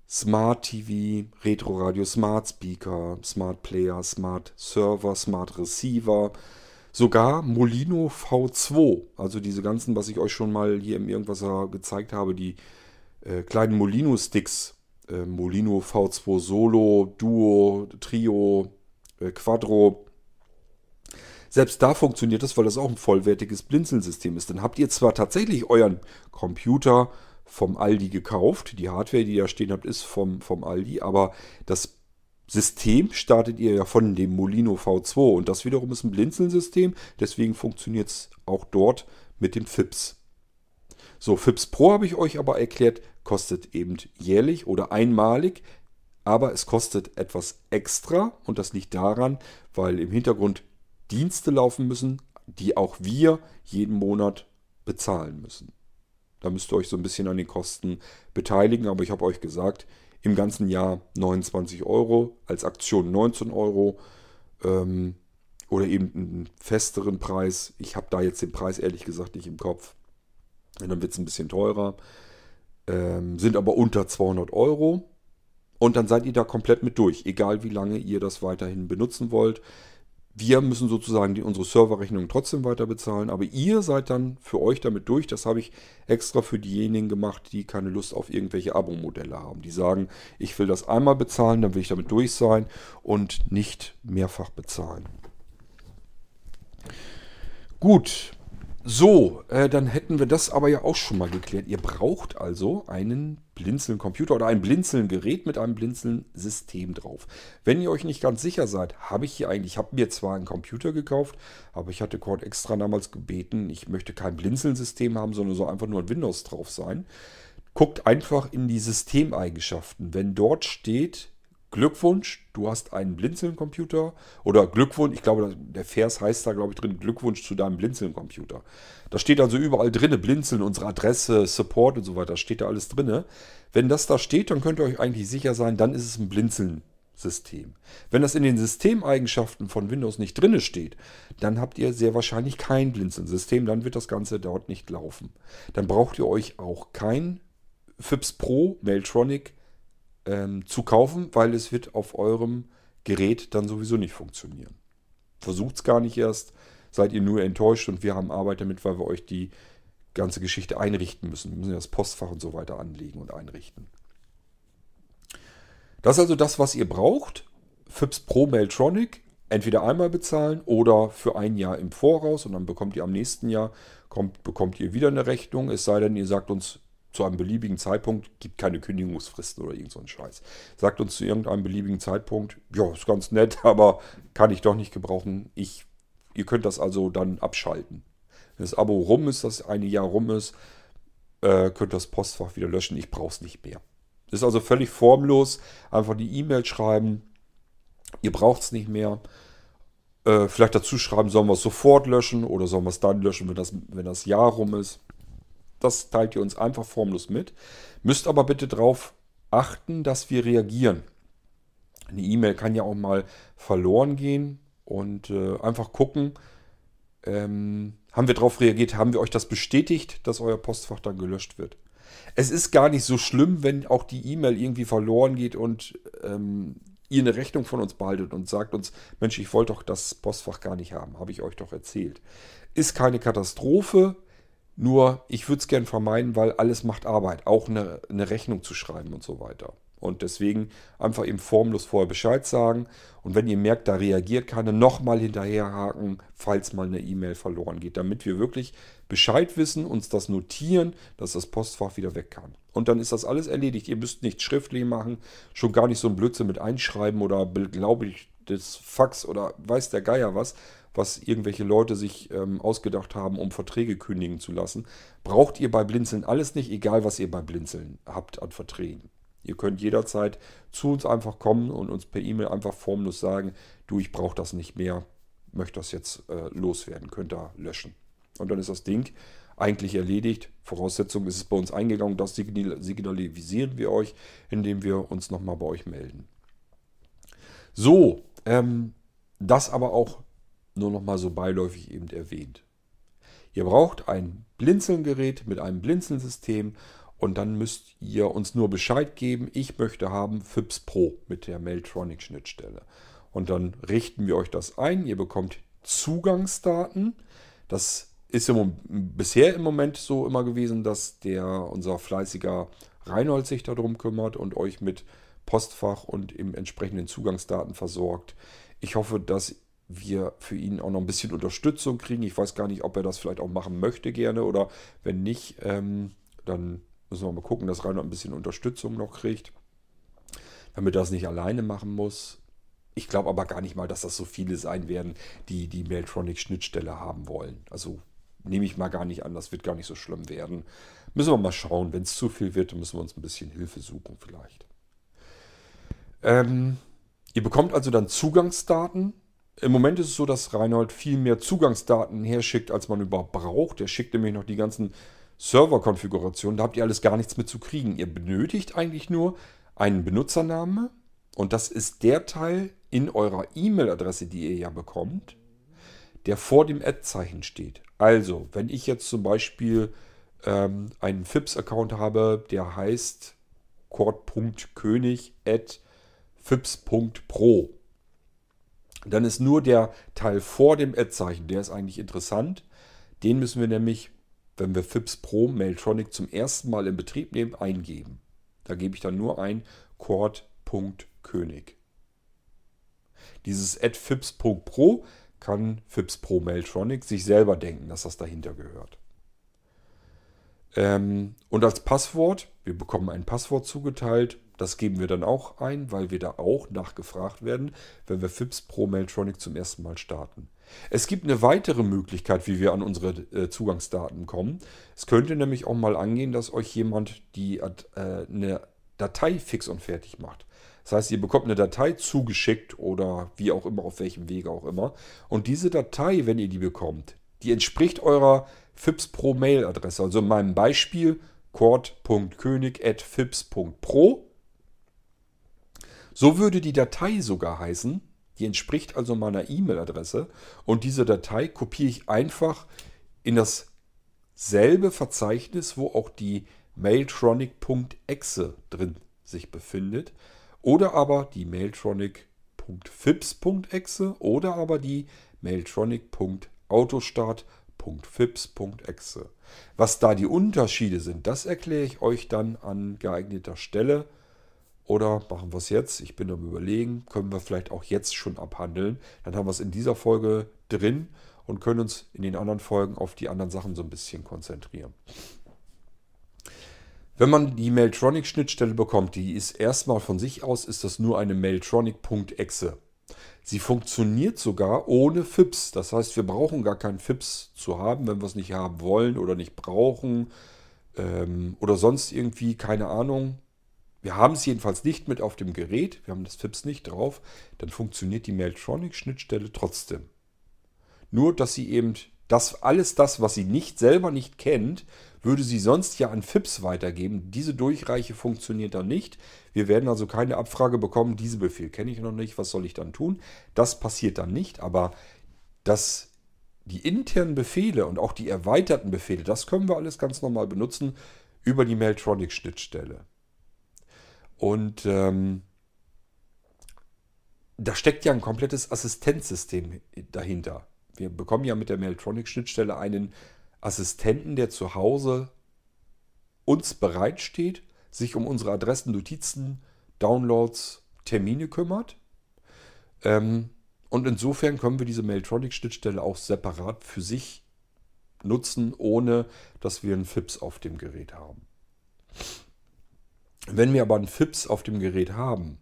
Smart TV, Retro Radio Smart Speaker, Smart Player, Smart Server, Smart Receiver, sogar Molino V2, also diese ganzen, was ich euch schon mal hier im Irgendwasser gezeigt habe, die kleinen Molino-Sticks, Molino V2 Solo, Duo, Trio, Quadro. Selbst da funktioniert das, weil das auch ein vollwertiges Blinzeln-System ist. Dann habt ihr zwar tatsächlich euren Computer vom Aldi gekauft, die Hardware, die ihr da stehen habt, ist vom Aldi, aber das System startet ihr ja von dem Molino V2 und das wiederum ist ein Blinzeln-System, deswegen funktioniert es auch dort mit dem FIPS. So, FIPS Pro habe ich euch aber erklärt, kostet eben jährlich oder einmalig, aber es kostet etwas extra und das liegt daran, weil im Hintergrund Dienste laufen müssen, die auch wir jeden Monat bezahlen müssen. Da müsst ihr euch so ein bisschen an den Kosten beteiligen, aber ich habe euch gesagt, im ganzen Jahr 29 €, als Aktion 19 € oder eben einen festeren Preis. Ich habe da jetzt den Preis ehrlich gesagt nicht im Kopf. Und dann wird es ein bisschen teurer. Sind aber unter 200 € und dann seid ihr da komplett mit durch, egal wie lange ihr das weiterhin benutzen wollt. Wir müssen sozusagen unsere Serverrechnung trotzdem weiter bezahlen, aber ihr seid dann für euch damit durch. Das habe ich extra für diejenigen gemacht, die keine Lust auf irgendwelche Abo-Modelle haben. Die sagen, ich will das einmal bezahlen, dann will ich damit durch sein und nicht mehrfach bezahlen. Gut, so, dann hätten wir das aber ja auch schon mal geklärt. Ihr braucht also einen Blinzeln-Computer oder ein Blinzeln-Gerät mit einem Blinzeln-System drauf. Wenn ihr euch nicht ganz sicher seid, ich habe mir zwar einen Computer gekauft, aber ich hatte Cord extra damals gebeten, ich möchte kein Blinzeln-System haben, sondern so einfach nur ein Windows drauf sein. Guckt einfach in die Systemeigenschaften. Wenn dort steht, Glückwunsch, du hast einen Blinzeln-Computer oder Glückwunsch, ich glaube, der Vers heißt da, glaube ich, drin, Glückwunsch zu deinem Blinzeln-Computer. Da steht also überall drin, Blinzeln, unsere Adresse, Support und so weiter, steht da alles drin. Wenn das da steht, dann könnt ihr euch eigentlich sicher sein, dann ist es ein Blinzeln-System. Wenn das in den Systemeigenschaften von Windows nicht drin steht, dann habt ihr sehr wahrscheinlich kein Blinzeln-System, dann wird das Ganze dort nicht laufen. Dann braucht ihr euch auch kein FIPS Pro, Mailtronic, zu kaufen, weil es wird auf eurem Gerät dann sowieso nicht funktionieren. Versucht es gar nicht erst, seid ihr nur enttäuscht und wir haben Arbeit damit, weil wir euch die ganze Geschichte einrichten müssen. Wir müssen das Postfach und so weiter anlegen und einrichten. Das ist also das, was ihr braucht. FIPS Pro Mailtronic, entweder einmal bezahlen oder für ein Jahr im Voraus und dann bekommt ihr am nächsten Jahr, bekommt ihr wieder eine Rechnung, es sei denn, ihr sagt uns, zu einem beliebigen Zeitpunkt, gibt keine Kündigungsfristen oder irgend so einen Scheiß. Sagt uns zu irgendeinem beliebigen Zeitpunkt, ja, ist ganz nett, aber kann ich doch nicht gebrauchen. Ihr könnt das also dann abschalten. Wenn das Abo rum ist, das eine Jahr rum ist, könnt ihr das Postfach wieder löschen. Ich brauche es nicht mehr. Ist also völlig formlos. Einfach die E-Mail schreiben. Ihr braucht es nicht mehr. Vielleicht dazu schreiben, sollen wir es sofort löschen oder sollen wir es dann löschen, wenn das Jahr rum ist. Das teilt ihr uns einfach formlos mit. Müsst aber bitte darauf achten, dass wir reagieren. Eine E-Mail kann ja auch mal verloren gehen und einfach gucken, haben wir darauf reagiert, haben wir euch das bestätigt, dass euer Postfach dann gelöscht wird. Es ist gar nicht so schlimm, wenn auch die E-Mail irgendwie verloren geht und ihr eine Rechnung von uns behaltet und sagt uns, Mensch, ich wollte doch das Postfach gar nicht haben, habe ich euch doch erzählt. Ist keine Katastrophe. Nur, ich würde es gerne vermeiden, weil alles macht Arbeit. Auch eine Rechnung zu schreiben und so weiter. Und deswegen einfach eben formlos vorher Bescheid sagen. Und wenn ihr merkt, da reagiert keiner, nochmal hinterherhaken, falls mal eine E-Mail verloren geht. Damit wir wirklich Bescheid wissen, uns das notieren, dass das Postfach wieder weg kann. Und dann ist das alles erledigt. Ihr müsst nichts schriftlich machen, schon gar nicht so ein Blödsinn mit einschreiben oder glaube ich, das Fax oder weiß der Geier was irgendwelche Leute sich ausgedacht haben, um Verträge kündigen zu lassen. Braucht ihr bei Blinzeln alles nicht, egal was ihr bei Blinzeln habt an Verträgen. Ihr könnt jederzeit zu uns einfach kommen und uns per E-Mail einfach formlos sagen, du, ich brauche das nicht mehr, möchte das jetzt loswerden, könnt da löschen. Und dann ist das Ding eigentlich erledigt. Voraussetzung ist es bei uns eingegangen, das signalisieren wir euch, indem wir uns nochmal bei euch melden. So, das aber auch nur nochmal so beiläufig eben erwähnt. Ihr braucht ein Blinzeln-Gerät mit einem Blinzeln-System. Und dann müsst ihr uns nur Bescheid geben, ich möchte haben FIPS.pro mit der Mailtronic-Schnittstelle. Und dann richten wir euch das ein. Ihr bekommt Zugangsdaten. Das ist bisher im Moment so immer gewesen, dass unser fleißiger Reinhold sich darum kümmert und euch mit Postfach und eben entsprechenden Zugangsdaten versorgt. Ich hoffe, dass wir für ihn auch noch ein bisschen Unterstützung kriegen. Ich weiß gar nicht, ob er das vielleicht auch machen möchte gerne oder wenn nicht, dann müssen wir mal gucken, dass Reinhard ein bisschen Unterstützung noch kriegt, damit er das nicht alleine machen muss. Ich glaube aber gar nicht mal, dass das so viele sein werden, die die Mailtronic-Schnittstelle haben wollen. Also nehme ich mal gar nicht an, das wird gar nicht so schlimm werden. Müssen wir mal schauen, wenn es zu viel wird, müssen wir uns ein bisschen Hilfe suchen vielleicht. Ihr bekommt also dann Zugangsdaten. Im Moment ist es so, dass Reinhold viel mehr Zugangsdaten herschickt, als man überhaupt braucht. Er schickt nämlich noch die ganzen Serverkonfiguration, da habt ihr alles gar nichts mit zu kriegen. Ihr benötigt eigentlich nur einen Benutzernamen und das ist der Teil in eurer E-Mail-Adresse, die ihr ja bekommt, der vor dem Ad-Zeichen steht. Also, wenn ich jetzt zum Beispiel einen FIPS-Account habe, der heißt cord.könig@fips.pro, dann ist nur der Teil vor dem Ad-Zeichen, der ist eigentlich interessant. Den müssen wir nämlich, wenn wir FIPS.pro Mailtronic zum ersten Mal in Betrieb nehmen, eingeben. Da gebe ich dann nur ein cord.könig. Dieses @fips.pro kann FIPS.pro Mailtronic sich selber denken, dass das dahinter gehört. Und als Passwort, wir bekommen ein Passwort zugeteilt, das geben wir dann auch ein, weil wir da auch nachgefragt werden, wenn wir FIPS.pro Mailtronic zum ersten Mal starten. Es gibt eine weitere Möglichkeit, wie wir an unsere Zugangsdaten kommen. Es könnte nämlich auch mal angehen, dass euch jemand eine Datei fix und fertig macht. Das heißt, ihr bekommt eine Datei zugeschickt oder wie auch immer, auf welchem Wege auch immer. Und diese Datei, wenn ihr die bekommt, die entspricht eurer FIPS.pro Mail-Adresse. Also in meinem Beispiel cord.könig@fips.pro. So würde die Datei sogar heißen. Die entspricht also meiner E-Mail-Adresse und diese Datei kopiere ich einfach in dasselbe Verzeichnis, wo auch die Mailtronic.exe drin sich befindet oder aber die Mailtronic.fips.exe oder aber die Mailtronic.autostart.fips.exe. Was da die Unterschiede sind, das erkläre ich euch dann an geeigneter Stelle. Oder machen wir es jetzt? Ich bin am Überlegen. Können wir vielleicht auch jetzt schon abhandeln? Dann haben wir es in dieser Folge drin und können uns in den anderen Folgen auf die anderen Sachen so ein bisschen konzentrieren. Wenn man die Mailtronic-Schnittstelle bekommt, die ist erstmal von sich aus, ist das nur eine Mailtronic.exe. Sie funktioniert sogar ohne FIPS. Das heißt, wir brauchen gar keinen FIPS zu haben, wenn wir es nicht haben wollen oder nicht brauchen oder sonst irgendwie, keine Ahnung. Wir haben es jedenfalls nicht mit auf dem Gerät, wir haben das FIPS nicht drauf, dann funktioniert die Mailtronic-Schnittstelle trotzdem. Nur, dass sie eben alles das, was sie nicht selber nicht kennt, würde sie sonst ja an FIPS weitergeben. Diese Durchreiche funktioniert dann nicht. Wir werden also keine Abfrage bekommen, diesen Befehl kenne ich noch nicht, was soll ich dann tun? Das passiert dann nicht, aber die internen Befehle und auch die erweiterten Befehle, das können wir alles ganz normal benutzen über die Mailtronic-Schnittstelle. Und da steckt ja ein komplettes Assistenzsystem dahinter. Wir bekommen ja mit der Mailtronic-Schnittstelle einen Assistenten, der zu Hause uns bereitsteht, sich um unsere Adressen, Notizen, Downloads, Termine kümmert. Und insofern können wir diese Mailtronic-Schnittstelle auch separat für sich nutzen, ohne dass wir einen FIPS auf dem Gerät haben. Wenn wir aber einen FIPS auf dem Gerät haben,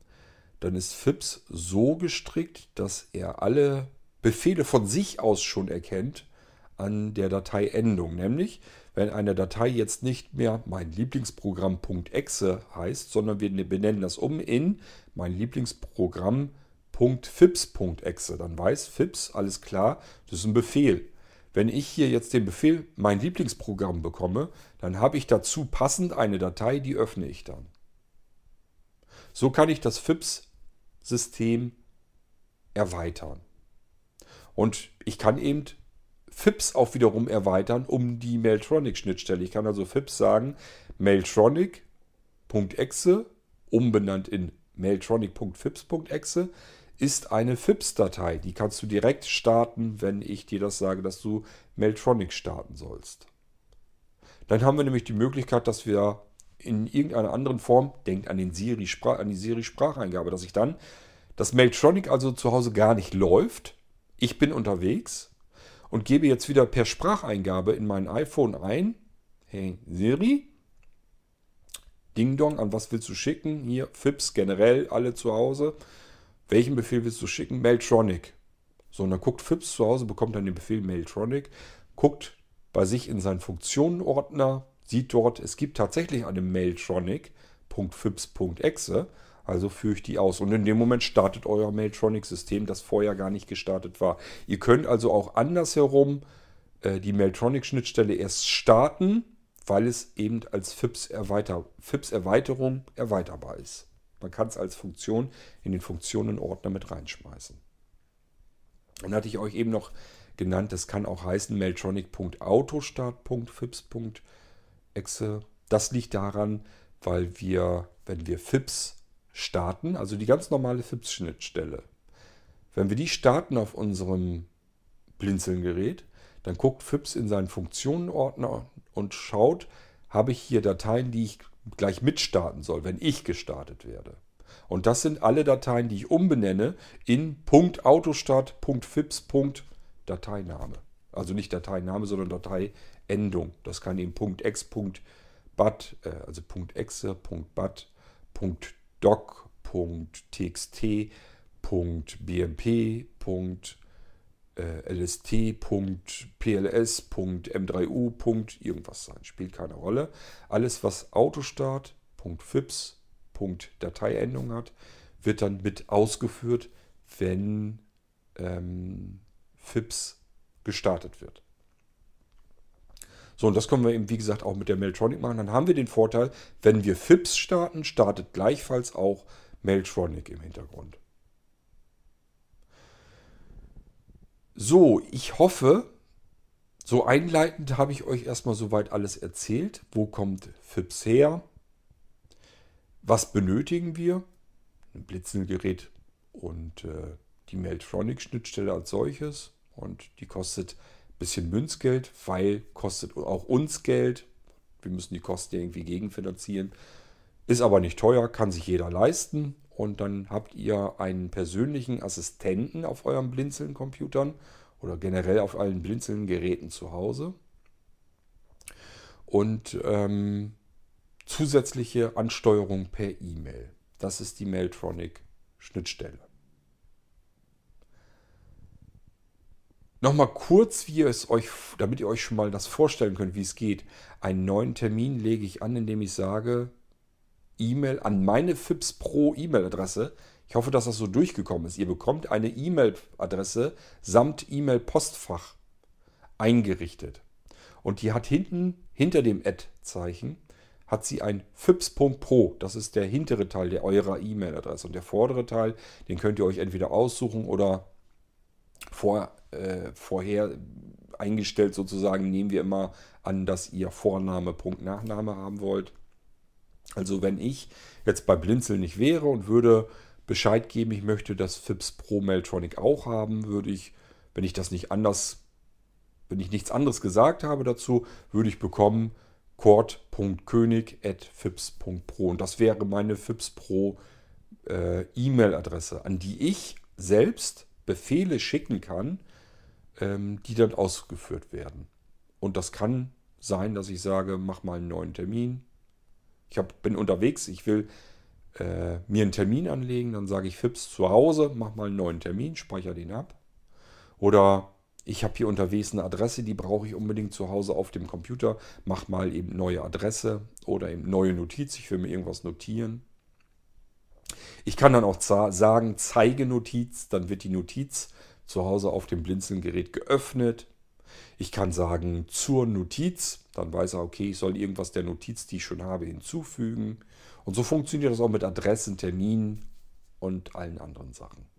dann ist FIPS so gestrickt, dass er alle Befehle von sich aus schon erkennt an der Dateiendung. Nämlich, wenn eine Datei jetzt nicht mehr mein Lieblingsprogramm.exe heißt, sondern wir benennen das um in mein Lieblingsprogramm.fips.exe, dann weiß FIPS, alles klar, das ist ein Befehl. Wenn ich hier jetzt den Befehl mein Lieblingsprogramm bekomme, dann habe ich dazu passend eine Datei, die öffne ich dann. So kann ich das FIPS-System erweitern. Und ich kann eben FIPS auch wiederum erweitern um die Mailtronic-Schnittstelle. Ich kann also FIPS sagen, Mailtronic.exe, umbenannt in Mailtronic.fips.exe, ist eine FIPS-Datei. Die kannst du direkt starten, wenn ich dir das sage, dass du Mailtronic starten sollst. Dann haben wir nämlich die Möglichkeit, dass wir in irgendeiner anderen Form, denkt an den Siri-Spracheingabe, dass ich dann, dass Mailtronic also zu Hause gar nicht läuft. Ich bin unterwegs und gebe jetzt wieder per Spracheingabe in mein iPhone ein, hey Siri, Ding Dong, an was willst du schicken? Hier, FIPS generell, alle zu Hause. Welchen Befehl willst du schicken? Mailtronic. So, und dann guckt FIPS zu Hause, bekommt dann den Befehl Mailtronic, guckt bei sich in seinen Funktionenordner, sieht dort, es gibt tatsächlich eine Mailtronic.fips.exe, also führe ich die aus. Und in dem Moment startet euer Mailtronic-System, das vorher gar nicht gestartet war. Ihr könnt also auch andersherum die Mailtronic-Schnittstelle erst starten, weil es eben als FIPS-Erweiterung erweiterbar ist. Man kann es als Funktion in den Funktionenordner mit reinschmeißen. Dann hatte ich euch eben noch genannt, das kann auch heißen mailtronic.autostart.fips.exe. Das liegt daran, weil wir, wenn wir FIPS starten, also die ganz normale FIPS-Schnittstelle, wenn wir die starten auf unserem Blinzeln-Gerät, dann guckt FIPS in seinen Funktionenordner und schaut, habe ich hier Dateien, die ich gleich mitstarten soll, wenn ich gestartet werde. Und das sind alle Dateien, die ich umbenenne in .autostart.fips.dateiname. Also nicht Dateiname, sondern Dateiendung. Das kann eben .ex, .bat, also .exe, .bat, .doc, .txt, .bmp, lst.pls, m3u, irgendwas sein. Spielt keine Rolle. Alles, was Autostart, .fips, Dateiendung hat, wird dann mit ausgeführt, wenn FIPS gestartet wird. So, und das können wir eben, wie gesagt, auch mit der Mailtronic machen. Dann haben wir den Vorteil, wenn wir FIPS starten, startet gleichfalls auch Mailtronic im Hintergrund. So, ich hoffe, so einleitend habe ich euch erstmal soweit alles erzählt. Wo kommt FIPS her? Was benötigen wir? Ein Blinzelgerät und die Mailtronic-Schnittstelle als solches. Und die kostet ein bisschen Münzgeld, weil kostet auch uns Geld. Wir müssen die Kosten irgendwie gegenfinanzieren. Ist aber nicht teuer, kann sich jeder leisten. Und dann habt ihr einen persönlichen Assistenten auf euren Blinzeln-Computern oder generell auf allen Blinzeln-Geräten zu Hause. Und zusätzliche Ansteuerung per E-Mail. Das ist die Mailtronic-Schnittstelle. Nochmal kurz, wie ihr es euch, damit ihr euch schon mal das vorstellen könnt, wie es geht. Einen neuen Termin lege ich an, indem ich sage, E-Mail an meine FIPS.pro E-Mail-Adresse. Ich hoffe, dass das so durchgekommen ist. Ihr bekommt eine E-Mail-Adresse samt E-Mail-Postfach eingerichtet. Und die hat hinten, hinter dem Ad-Zeichen, hat sie ein FIPS.pro. Das ist der hintere Teil der eurer E-Mail-Adresse. Und der vordere Teil, den könnt ihr euch entweder aussuchen oder vorher eingestellt sozusagen, nehmen wir immer an, dass ihr Vorname.Nachname haben wollt. Also wenn ich jetzt bei Blinzeln nicht wäre und würde Bescheid geben, ich möchte das FIPS.pro Mailtronic auch haben, würde ich, wenn ich nichts anderes gesagt habe dazu, würde ich bekommen cord.könig@fips.pro. Und das wäre meine FIPS.pro E-Mail-Adresse, an die ich selbst Befehle schicken kann, die dann ausgeführt werden. Und das kann sein, dass ich sage, mach mal einen neuen Termin. Ich bin unterwegs, ich will mir einen Termin anlegen, dann sage ich FIPS zu Hause, mach mal einen neuen Termin, speichere den ab. Oder ich habe hier unterwegs eine Adresse, die brauche ich unbedingt zu Hause auf dem Computer, mach mal eben neue Adresse oder eben neue Notiz, ich will mir irgendwas notieren. Ich kann dann auch sagen, zeige Notiz, dann wird die Notiz zu Hause auf dem Blinzeln-Gerät geöffnet. Ich kann sagen, zur Notiz, dann weiß er, okay, ich soll irgendwas der Notiz, die ich schon habe, hinzufügen. Und so funktioniert das auch mit Adressen, Terminen und allen anderen Sachen.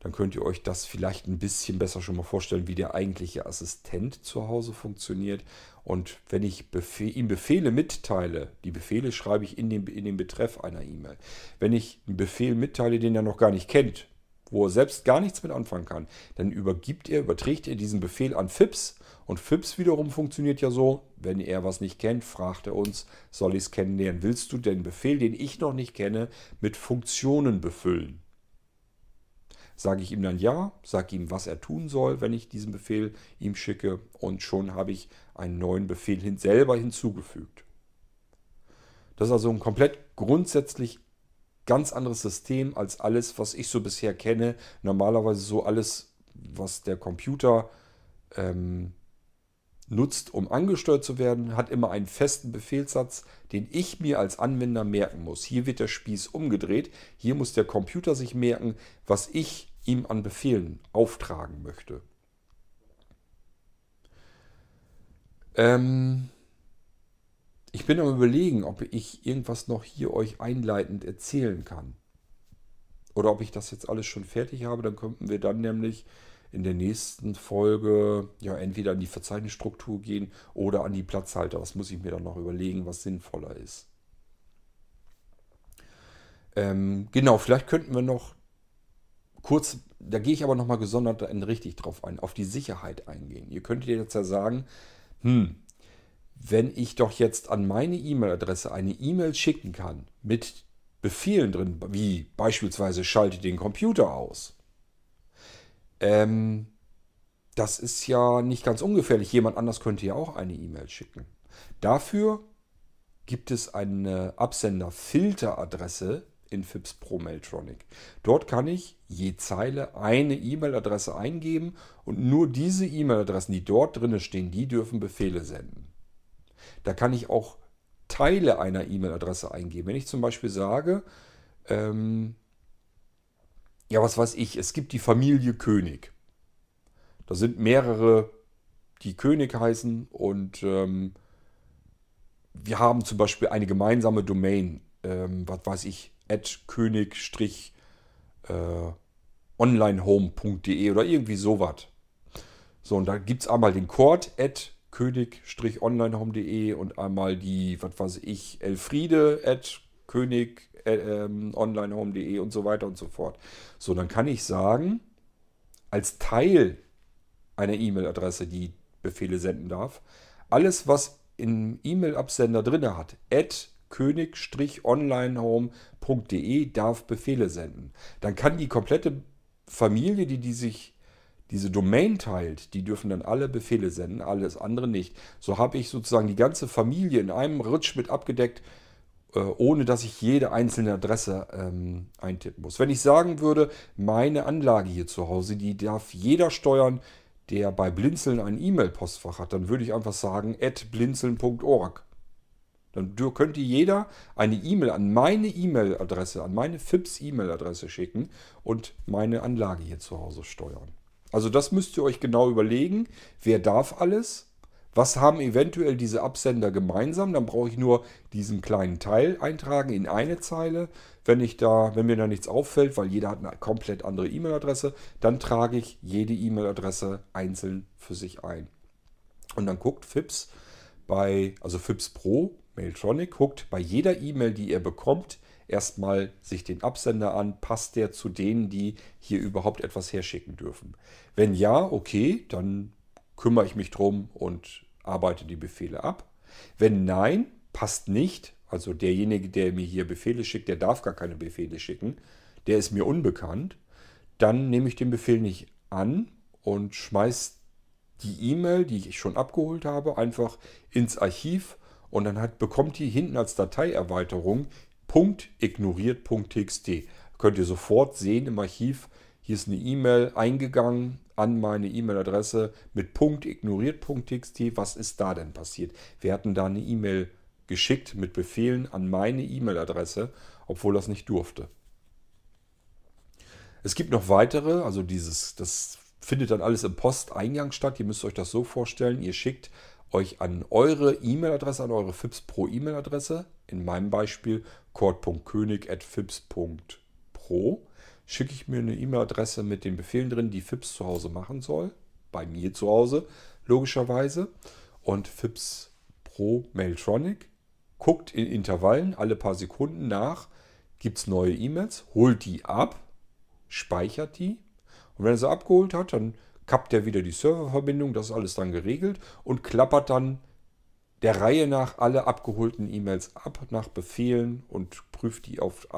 Dann könnt ihr euch das vielleicht ein bisschen besser schon mal vorstellen, wie der eigentliche Assistent zu Hause funktioniert. Und wenn ich ihm Befehle mitteile, die Befehle schreibe ich in den Betreff einer E-Mail. Wenn ich einen Befehl mitteile, den er noch gar nicht kennt, wo er selbst gar nichts mit anfangen kann, dann überträgt er diesen Befehl an FIPS. Und FIPS wiederum funktioniert ja so, wenn er was nicht kennt, fragt er uns, soll ich es kennenlernen? Willst du den Befehl, den ich noch nicht kenne, mit Funktionen befüllen? Sage ich ihm dann ja, sage ihm, was er tun soll, wenn ich diesen Befehl ihm schicke. Und schon habe ich einen neuen Befehl selber hinzugefügt. Das ist also ein komplett grundsätzlich ganz anderes System als alles, was ich so bisher kenne. Normalerweise so alles, was der Computer nutzt, um angesteuert zu werden, hat immer einen festen Befehlssatz, den ich mir als Anwender merken muss. Hier wird der Spieß umgedreht. Hier muss der Computer sich merken, was ich ihm an Befehlen auftragen möchte. Ich bin am Überlegen, ob ich irgendwas noch hier euch einleitend erzählen kann. Oder ob ich das jetzt alles schon fertig habe. Dann könnten wir dann nämlich in der nächsten Folge ja entweder an die Verzeichnisstruktur gehen oder an die Platzhalter. Das muss ich mir dann noch überlegen, was sinnvoller ist. Genau, vielleicht könnten wir noch kurz, da gehe ich aber nochmal gesondert richtig drauf ein, auf die Sicherheit eingehen. Ihr könntet jetzt ja sagen, wenn ich doch jetzt an meine E-Mail-Adresse eine E-Mail schicken kann mit Befehlen drin, wie beispielsweise schalte den Computer aus. Das ist ja nicht ganz ungefährlich. Jemand anders könnte ja auch eine E-Mail schicken. Dafür gibt es eine Absender-Filteradresse in FIPS.pro Mailtronic. Dort kann ich je Zeile eine E-Mail-Adresse eingeben und nur diese E-Mail-Adressen, die dort drin stehen, die dürfen Befehle senden. Da kann ich auch Teile einer E-Mail-Adresse eingeben. Wenn ich zum Beispiel sage, was weiß ich, es gibt die Familie König. Da sind mehrere, die König heißen, und wir haben zum Beispiel eine gemeinsame Domain, @könig-onlinehome.de oder irgendwie sowas. So, und da gibt es einmal den Cord @könig-onlinehome.de und einmal die, Elfriede @könig-onlinehome.de und so weiter und so fort. So, dann kann ich sagen, als Teil einer E-Mail-Adresse, die Befehle senden darf, alles, was im E-Mail-Absender drin hat, @könig-onlinehome.de, darf Befehle senden. Dann kann die komplette Familie, die sich diese Domain teilt, die dürfen dann alle Befehle senden, alles andere nicht. So habe ich sozusagen die ganze Familie in einem Rutsch mit abgedeckt, ohne dass ich jede einzelne Adresse eintippen muss. Wenn ich sagen würde, meine Anlage hier zu Hause, die darf jeder steuern, der bei Blinzeln ein E-Mail-Postfach hat, dann würde ich einfach sagen @blinzeln.org. Dann könnte jeder eine E-Mail an meine E-Mail-Adresse, an meine FIPS-E-Mail-Adresse schicken und meine Anlage hier zu Hause steuern. Also das müsst ihr euch genau überlegen, wer darf alles? Was haben eventuell diese Absender gemeinsam? Dann brauche ich nur diesen kleinen Teil eintragen in eine Zeile. Wenn mir da nichts auffällt, weil jeder hat eine komplett andere E-Mail-Adresse, dann trage ich jede E-Mail-Adresse einzeln für sich ein. Und dann guckt FIPS FIPS.pro Mailtronic, guckt bei jeder E-Mail, die er bekommt, erstmal sich den Absender an, passt der zu denen, die hier überhaupt etwas herschicken dürfen. Wenn ja, okay, dann kümmere ich mich drum und arbeite die Befehle ab. Wenn nein, passt nicht, Also derjenige, der mir hier Befehle schickt, der darf gar keine Befehle schicken, der ist mir unbekannt, dann nehme ich den Befehl nicht an und schmeiße die E-Mail, die ich schon abgeholt habe, einfach ins Archiv und dann bekommt die hinten als Dateierweiterung .ignoriert.txt. Könnt ihr sofort sehen im Archiv, hier ist eine E-Mail eingegangen an meine E-Mail-Adresse mit .ignoriert.txt. Was ist da denn passiert? Wir hatten da eine E-Mail geschickt mit Befehlen an meine E-Mail-Adresse, obwohl das nicht durfte. Es gibt noch weitere, also das findet dann alles im Posteingang statt. Ihr müsst euch das so vorstellen, ihr schickt euch an eure E-Mail-Adresse, an eure FIPS.pro E-Mail-Adresse, in meinem Beispiel cord.könig@fips.pro, schicke ich mir eine E-Mail-Adresse mit den Befehlen drin, die FIPS zu Hause machen soll, bei mir zu Hause logischerweise, und FIPS.pro Mailtronic guckt in Intervallen alle paar Sekunden nach, gibt es neue E-Mails, holt die ab, speichert die und wenn er sie abgeholt hat, dann kappt er wieder die Serververbindung, das ist alles dann geregelt und klappert dann der Reihe nach alle abgeholten E-Mails ab nach Befehlen und prüft die auf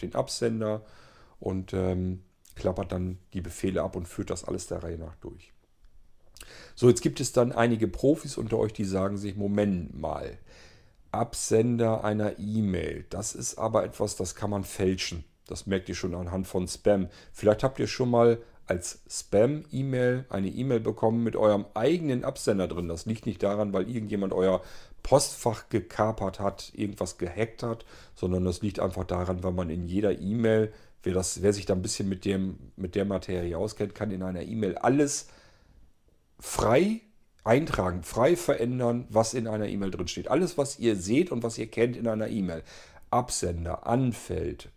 den Absender und klappert dann die Befehle ab und führt das alles der Reihe nach durch. So, jetzt gibt es dann einige Profis unter euch, die sagen sich, Moment mal, Absender einer E-Mail, das ist aber etwas, das kann man fälschen. Das merkt ihr schon anhand von Spam. Vielleicht habt ihr schon mal als Spam-E-Mail eine E-Mail bekommen mit eurem eigenen Absender drin. Das liegt nicht daran, weil irgendjemand euer Postfach gekapert hat, irgendwas gehackt hat, sondern das liegt einfach daran, weil man in jeder E-Mail, wer sich da ein bisschen mit der Materie auskennt, kann in einer E-Mail alles frei eintragen, frei verändern, was in einer E-Mail drin steht. Alles, was ihr seht und was ihr kennt in einer E-Mail. Absender, Anfeld,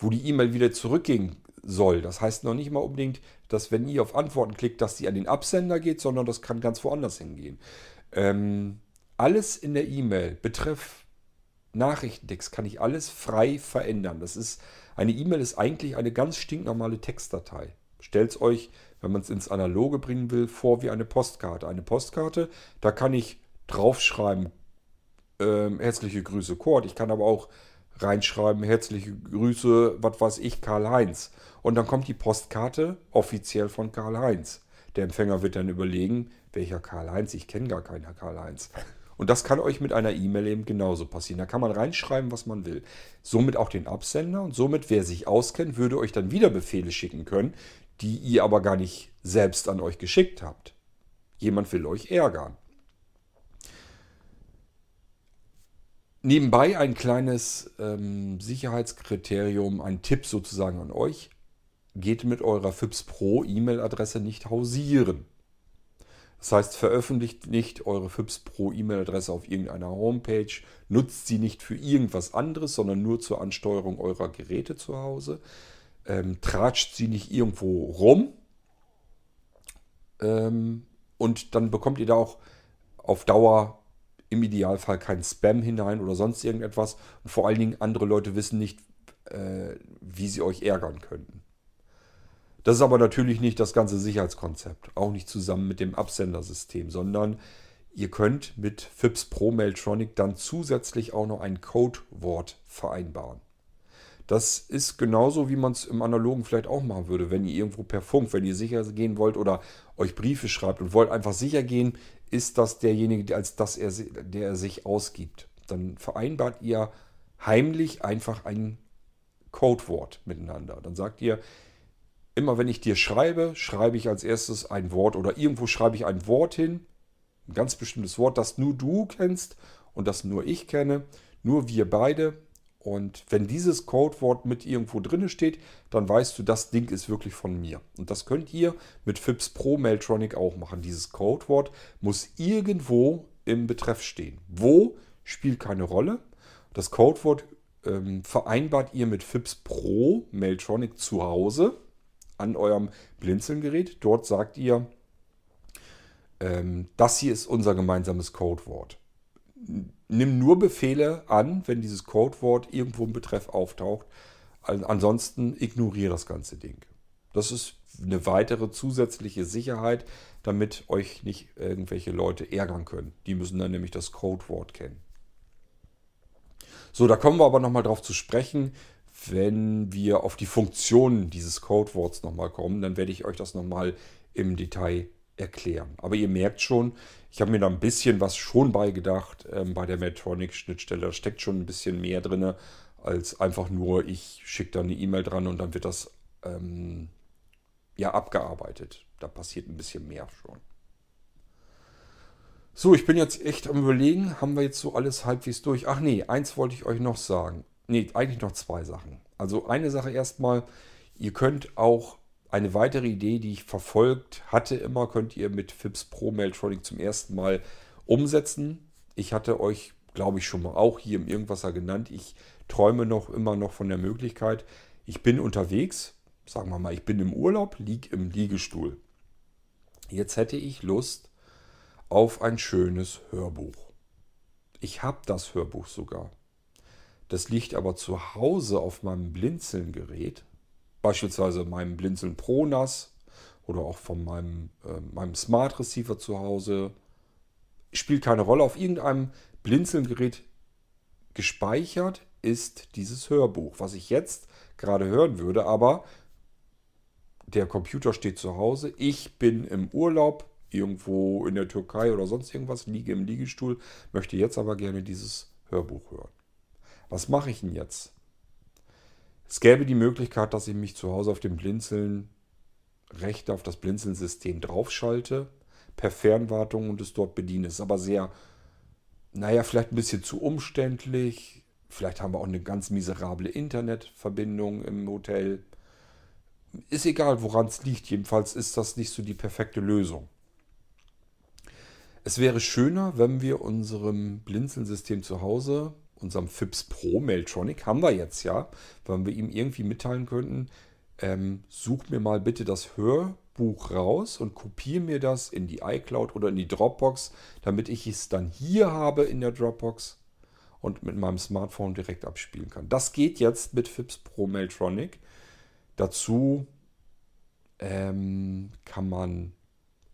wo die E-Mail wieder zurückging soll. Das heißt noch nicht mal unbedingt, dass wenn ihr auf Antworten klickt, dass die an den Absender geht, sondern das kann ganz woanders hingehen. Alles in der E-Mail, Betreff, Nachrichtentext, kann ich alles frei verändern. Eine E-Mail ist eigentlich eine ganz stinknormale Textdatei. Stellt es euch, wenn man es ins Analoge bringen will, vor wie eine Postkarte. Eine Postkarte, da kann ich draufschreiben, herzliche Grüße, Cord. Ich kann aber auch reinschreiben, herzliche Grüße, was weiß ich, Karl-Heinz. Und dann kommt die Postkarte offiziell von Karl-Heinz. Der Empfänger wird dann überlegen, welcher Karl-Heinz? Ich kenne gar keinen Karl-Heinz. Und das kann euch mit einer E-Mail eben genauso passieren. Da kann man reinschreiben, was man will. Somit auch den Absender und somit, wer sich auskennt, würde euch dann wieder Befehle schicken können, die ihr aber gar nicht selbst an euch geschickt habt. Jemand will euch ärgern. Nebenbei ein kleines Sicherheitskriterium, ein Tipp sozusagen an euch. Geht mit eurer FIPS.pro E-Mail-Adresse nicht hausieren. Das heißt, veröffentlicht nicht eure FIPS.pro E-Mail-Adresse auf irgendeiner Homepage. Nutzt sie nicht für irgendwas anderes, sondern nur zur Ansteuerung eurer Geräte zu Hause. Tratscht sie nicht irgendwo rum. Und dann bekommt ihr da auch auf Dauer im Idealfall kein Spam hinein oder sonst irgendetwas. Und vor allen Dingen, andere Leute wissen nicht, wie sie euch ärgern könnten. Das ist aber natürlich nicht das ganze Sicherheitskonzept. Auch nicht zusammen mit dem Absendersystem, sondern ihr könnt mit FIPS.pro Mailtronic dann zusätzlich auch noch ein Codewort vereinbaren. Das ist genauso, wie man es im Analogen vielleicht auch machen würde, wenn ihr irgendwo per Funk, wenn ihr sicher gehen wollt oder euch Briefe schreibt und wollt einfach sicher gehen, ist das derjenige, als der er sich ausgibt. Dann vereinbart ihr heimlich einfach ein Codewort miteinander. Dann sagt ihr, immer wenn ich dir schreibe, schreibe ich als erstes ein Wort oder irgendwo schreibe ich ein Wort hin, ein ganz bestimmtes Wort, das nur du kennst und das nur ich kenne, nur wir beide. Und wenn dieses Codewort mit irgendwo drin steht, dann weißt du, das Ding ist wirklich von mir. Und das könnt ihr mit FIPS.pro Mailtronic auch machen. Dieses Codewort muss irgendwo im Betreff stehen. Wo spielt keine Rolle. Das Codewort vereinbart ihr mit FIPS.pro Mailtronic zu Hause an eurem Blinzeln-Gerät. Dort sagt ihr, das hier ist unser gemeinsames Codewort. Nimm nur Befehle an, wenn dieses Codewort irgendwo im Betreff auftaucht. Ansonsten ignoriere das ganze Ding. Das ist eine weitere zusätzliche Sicherheit, damit euch nicht irgendwelche Leute ärgern können. Die müssen dann nämlich das Codewort kennen. So, da kommen wir aber nochmal drauf zu sprechen, wenn wir auf die Funktionen dieses Codeworts nochmal kommen. Dann werde ich euch das nochmal im Detail erklären. Aber ihr merkt schon, ich habe mir da ein bisschen was schon beigedacht bei der Mailtronic-Schnittstelle. Da steckt schon ein bisschen mehr drin, als einfach nur, ich schicke da eine E-Mail dran und dann wird das abgearbeitet. Da passiert ein bisschen mehr schon. So, ich bin jetzt echt am Überlegen, haben wir jetzt so alles halbwegs durch? Ach nee, eins wollte ich euch noch sagen. Nee, eigentlich noch zwei Sachen. Also eine Sache erstmal, ihr könnt auch eine weitere Idee, die ich verfolgt hatte immer, könnt ihr mit FIPS.pro Mailtronic zum ersten Mal umsetzen. Ich hatte euch, glaube ich, schon mal auch hier im Irgendwasser genannt. Ich träume noch immer noch von der Möglichkeit, ich bin unterwegs, sagen wir mal, ich bin im Urlaub, liege im Liegestuhl. Jetzt hätte ich Lust auf ein schönes Hörbuch. Ich habe das Hörbuch sogar. Das liegt aber zu Hause auf meinem Blinzeln-Gerät, beispielsweise meinem Blinzeln Pro NAS oder auch von meinem Smart Receiver zu Hause. Spielt keine Rolle. Auf irgendeinem Blinzeln-Gerät gespeichert ist dieses Hörbuch, was ich jetzt gerade hören würde, aber der Computer steht zu Hause. Ich bin im Urlaub, irgendwo in der Türkei oder sonst irgendwas, liege im Liegestuhl, möchte jetzt aber gerne dieses Hörbuch hören. Was mache ich denn jetzt? Es gäbe die Möglichkeit, dass ich mich zu Hause auf dem Blinzeln recht auf das Blinzeln-System draufschalte, per Fernwartung und es dort bediene. Ist aber sehr, vielleicht ein bisschen zu umständlich. Vielleicht haben wir auch eine ganz miserable Internetverbindung im Hotel. Ist egal, woran es liegt. Jedenfalls ist das nicht so die perfekte Lösung. Es wäre schöner, wenn wir unserem Blinzeln-System zu Hause, unserem FIPS.pro Mailtronic, haben wir jetzt ja, wenn wir ihm irgendwie mitteilen könnten, such mir mal bitte das Hörbuch raus und kopiere mir das in die iCloud oder in die Dropbox, damit ich es dann hier habe in der Dropbox und mit meinem Smartphone direkt abspielen kann. Das geht jetzt mit FIPS.pro Mailtronic. Dazu kann man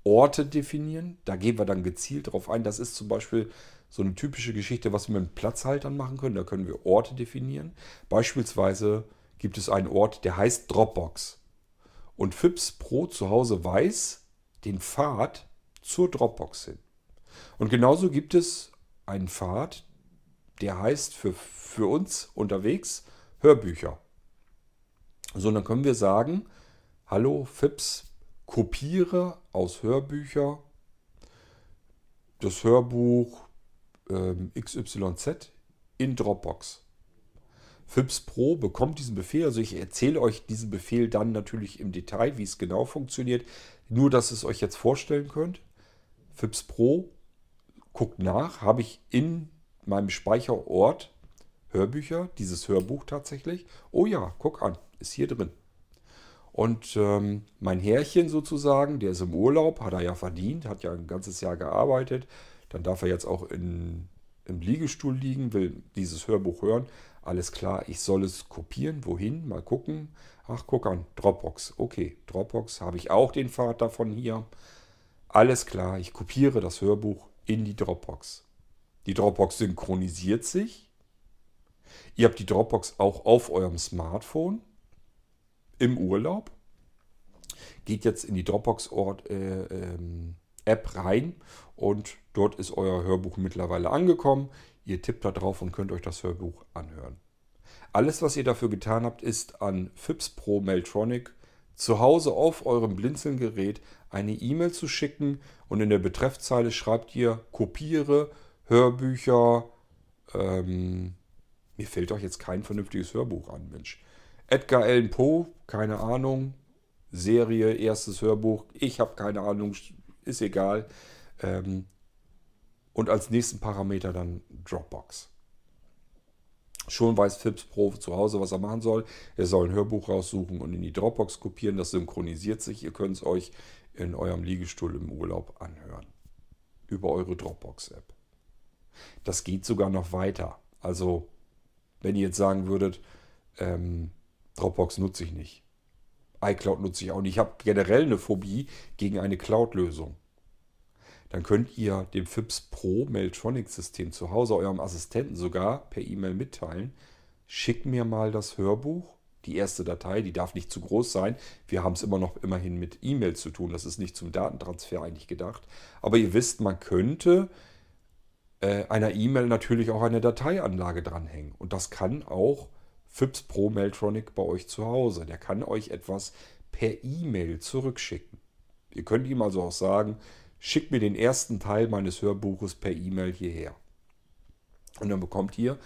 Orte definieren. Da gehen wir dann gezielt drauf ein. Das ist zum Beispiel so eine typische Geschichte, was wir mit Platzhaltern machen können. Da können wir Orte definieren. Beispielsweise gibt es einen Ort, der heißt Dropbox. Und FIPS.pro zu Hause weiß den Pfad zur Dropbox hin. Und genauso gibt es einen Pfad, der heißt für uns unterwegs Hörbücher. So, und dann können wir sagen, hallo FIPS, kopiere aus Hörbücher das Hörbuch XYZ in Dropbox. FIPS.pro bekommt diesen Befehl, also ich erzähle euch diesen Befehl dann natürlich im Detail, wie es genau funktioniert, nur dass ihr es euch jetzt vorstellen könnt. FIPS.pro guckt nach, habe ich in meinem Speicherort Hörbücher, dieses Hörbuch tatsächlich, oh ja, guck an, ist hier drin. Und mein Herrchen sozusagen, der ist im Urlaub, hat er ja verdient, hat ja ein ganzes Jahr gearbeitet, dann darf er jetzt auch im Liegestuhl liegen, will dieses Hörbuch hören. Alles klar, ich soll es kopieren. Wohin? Mal gucken. Ach, guck an, Dropbox. Okay, Dropbox, habe ich auch den Pfad davon hier. Alles klar, ich kopiere das Hörbuch in die Dropbox. Die Dropbox synchronisiert sich. Ihr habt die Dropbox auch auf eurem Smartphone im Urlaub. Geht jetzt in die Dropbox-Ort App rein und dort ist euer Hörbuch mittlerweile angekommen. Ihr tippt da drauf und könnt euch das Hörbuch anhören. Alles, was ihr dafür getan habt, ist an FIPS.pro Mailtronic zu Hause auf eurem Blinzeln-Gerät eine E-Mail zu schicken und in der Betreffzeile schreibt ihr, kopiere Hörbücher, mir fällt doch jetzt kein vernünftiges Hörbuch an, Mensch. Edgar Allan Poe, keine Ahnung, Serie, erstes Hörbuch, ich habe keine Ahnung, ist egal. Und als nächsten Parameter dann Dropbox. Schon weiß FIPS.pro zu Hause, was er machen soll. Er soll ein Hörbuch raussuchen und in die Dropbox kopieren. Das synchronisiert sich. Ihr könnt es euch in eurem Liegestuhl im Urlaub anhören. Über eure Dropbox-App. Das geht sogar noch weiter. Also, wenn ihr jetzt sagen würdet, Dropbox nutze ich nicht. iCloud nutze ich auch nicht. Ich habe generell eine Phobie gegen eine Cloud-Lösung. dann könnt ihr dem FIPS.pro Mailtronic-System zu Hause, eurem Assistenten sogar per E-Mail mitteilen, schick mir mal das Hörbuch, die erste Datei, die darf nicht zu groß sein. Wir haben es immerhin mit E-Mail zu tun, das ist nicht zum Datentransfer eigentlich gedacht. Aber ihr wisst, man könnte einer E-Mail natürlich auch eine Dateianlage dranhängen. Und das kann auch FIPS.pro Mailtronic bei euch zu Hause. Der kann euch etwas per E-Mail zurückschicken. Ihr könnt ihm also auch sagen, schickt mir den ersten Teil meines Hörbuches per E-Mail hierher. Und dann bekommt ihr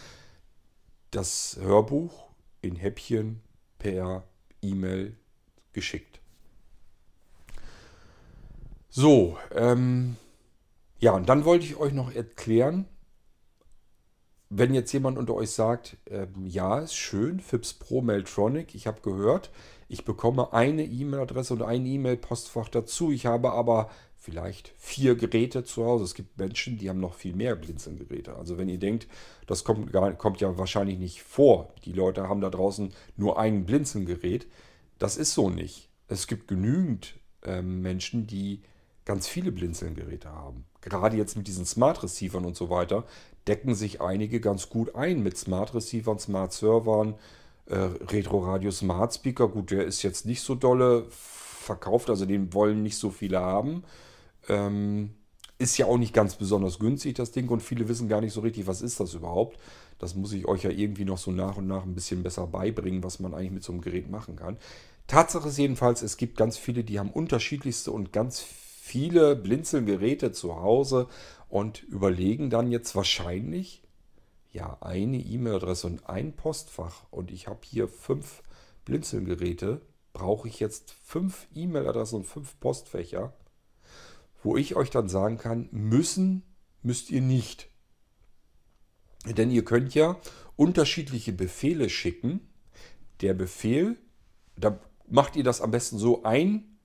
das Hörbuch in Häppchen per E-Mail geschickt. So, ja, und dann wollte ich euch noch erklären, wenn jetzt jemand unter euch sagt, ja, ist schön, FIPS.pro Mailtronic, ich habe gehört, ich bekomme eine E-Mail-Adresse und ein E-Mail-Postfach dazu, ich habe aber vielleicht 4 Geräte zu Hause. Es gibt Menschen, die haben noch viel mehr Blinzeln-Geräte. Also wenn ihr denkt, das kommt ja wahrscheinlich nicht vor. Die Leute haben da draußen nur ein Blinzeln-Gerät. Das ist so nicht. Es gibt genügend Menschen, die ganz viele Blinzeln-Geräte haben. Gerade jetzt mit diesen Smart Receivern und so weiter decken sich einige ganz gut ein mit Smart Receivern, Smart Servern, Retro Radio Smart Speaker. Gut, der ist jetzt nicht so dolle verkauft, also den wollen nicht so viele haben. Ist ja auch nicht ganz besonders günstig, das Ding, und viele wissen gar nicht so richtig, was ist das überhaupt. Das muss ich euch ja irgendwie noch so nach und nach ein bisschen besser beibringen, was man eigentlich mit so einem Gerät machen kann. Tatsache ist jedenfalls, es gibt ganz viele, die haben unterschiedlichste und ganz viele Blinzeln-Geräte zu Hause und überlegen dann jetzt wahrscheinlich, ja, eine E-Mail-Adresse und ein Postfach und ich habe hier 5 Blinzeln-Geräte, brauche ich jetzt 5 E-Mail-Adressen und 5 Postfächer? Wo ich euch dann sagen kann, müsst ihr nicht. Denn ihr könnt ja unterschiedliche Befehle schicken. Der Befehl, da macht ihr das am besten so, ein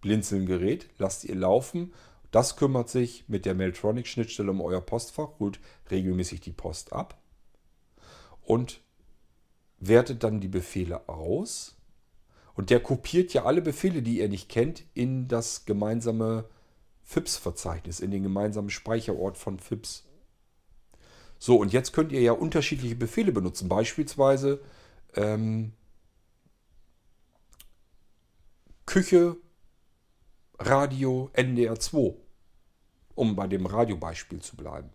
Blinzeln-Gerät lasst ihr laufen. Das kümmert sich mit der Mailtronic-Schnittstelle um euer Postfach, holt regelmäßig die Post ab und wertet dann die Befehle aus. Und der kopiert ja alle Befehle, die ihr nicht kennt, in das gemeinsame FIPS-Verzeichnis, in den gemeinsamen Speicherort von FIPS. So, und jetzt könnt ihr ja unterschiedliche Befehle benutzen. Beispielsweise Küche, Radio, NDR 2, um bei dem Radiobeispiel zu bleiben.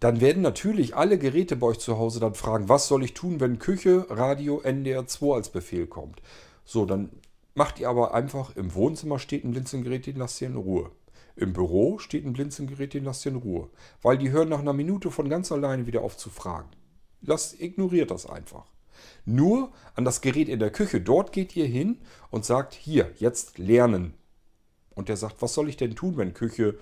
Dann werden natürlich alle Geräte bei euch zu Hause dann fragen, was soll ich tun, wenn Küche, Radio, NDR 2 als Befehl kommt. So, dann macht ihr aber einfach, im Wohnzimmer steht ein Blinzelgerät, den lasst ihr in Ruhe. Im Büro steht ein Blinzelgerät, den lasst ihr in Ruhe. Weil die hören nach einer Minute von ganz alleine wieder auf zu fragen. Ignoriert das einfach. Nur an das Gerät in der Küche, dort geht ihr hin und sagt, hier, jetzt lernen. Und der sagt, was soll ich denn tun, wenn Küche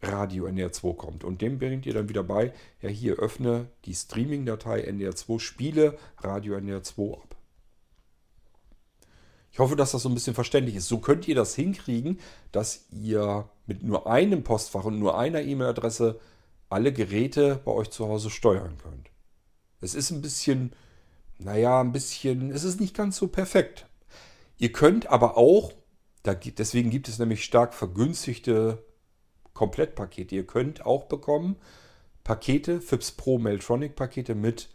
Radio NDR2 kommt. Und dem bringt ihr dann wieder bei, ja hier, öffne die Streaming-Datei NDR2, spiele Radio NDR2 ab. Ich hoffe, dass das so ein bisschen verständlich ist. So könnt ihr das hinkriegen, dass ihr mit nur einem Postfach und nur einer E-Mail-Adresse alle Geräte bei euch zu Hause steuern könnt. Es ist es ist nicht ganz so perfekt. Ihr könnt aber auch, deswegen gibt es nämlich stark vergünstigte Komplettpakete. Ihr könnt auch bekommen Pakete, FIPS.pro Mailtronic-Pakete mit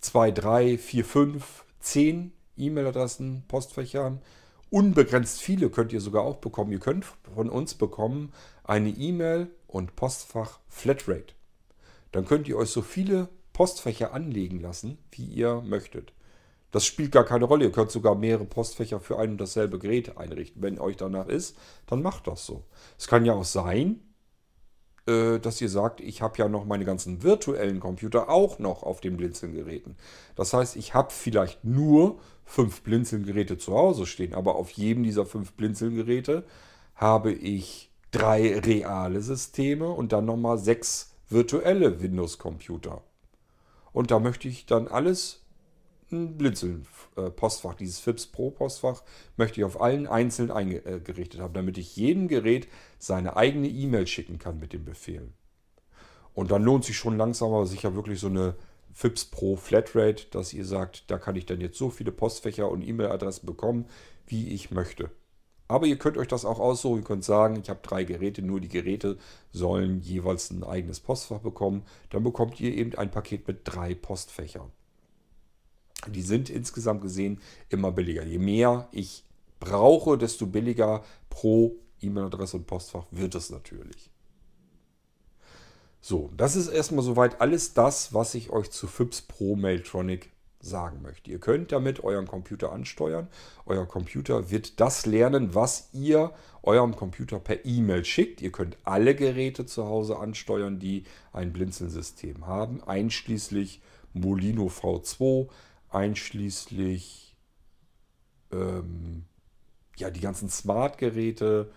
2, 3, 4, 5, 10 E-Mail-Adressen, Postfächern. Unbegrenzt viele könnt ihr sogar auch bekommen. Ihr könnt von uns bekommen eine E-Mail und Postfach Flatrate. Dann könnt ihr euch so viele Postfächer anlegen lassen, wie ihr möchtet. Das spielt gar keine Rolle. Ihr könnt sogar mehrere Postfächer für ein und dasselbe Gerät einrichten. Wenn euch danach ist, dann macht das so. Es kann ja auch sein, dass ihr sagt, ich habe ja noch meine ganzen virtuellen Computer auch noch auf den Blinzeln-Geräten. Das heißt, ich habe vielleicht nur 5 Blinzeln-Geräte zu Hause stehen, aber auf jedem dieser 5 Blinzeln-Geräte habe ich 3 reale Systeme und dann nochmal 6 virtuelle Windows-Computer. Und da möchte ich dann alles ein Blinzeln-Postfach, dieses FIPS.pro-Postfach, möchte ich auf allen einzeln eingerichtet haben, damit ich jedem Gerät seine eigene E-Mail schicken kann mit den Befehlen. Und dann lohnt sich schon langsam aber sicher wirklich so eine FIPS.pro-Flatrate, dass ihr sagt, da kann ich dann jetzt so viele Postfächer und E-Mail-Adressen bekommen, wie ich möchte. Aber ihr könnt euch das auch aussuchen. Ihr könnt sagen, ich habe 3 Geräte, nur die Geräte sollen jeweils ein eigenes Postfach bekommen. Dann bekommt ihr eben ein Paket mit 3 Postfächern. Die sind insgesamt gesehen immer billiger. Je mehr ich brauche, desto billiger pro E-Mail-Adresse und Postfach wird es natürlich. So, das ist erstmal soweit alles das, was ich euch zu FIPS.pro Mailtronic sagen möchte. Ihr könnt damit euren Computer ansteuern. Euer Computer wird das lernen, was ihr eurem Computer per E-Mail schickt. Ihr könnt alle Geräte zu Hause ansteuern, die ein Blinzeln-System haben, einschließlich Molino V2, einschließlich die ganzen Smart-Geräte,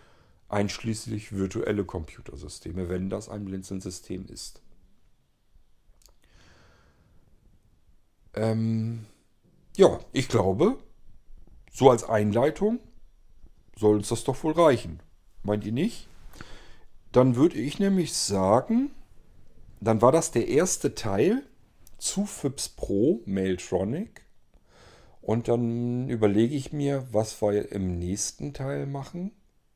einschließlich virtuelle Computersysteme, wenn das ein Blinzeln-System ist. Ich glaube, so als Einleitung soll uns das doch wohl reichen. Meint ihr nicht? Dann würde ich nämlich sagen, dann war das der erste Teil zu FIPS.pro Mailtronic. Und dann überlege ich mir, was wir im nächsten Teil machen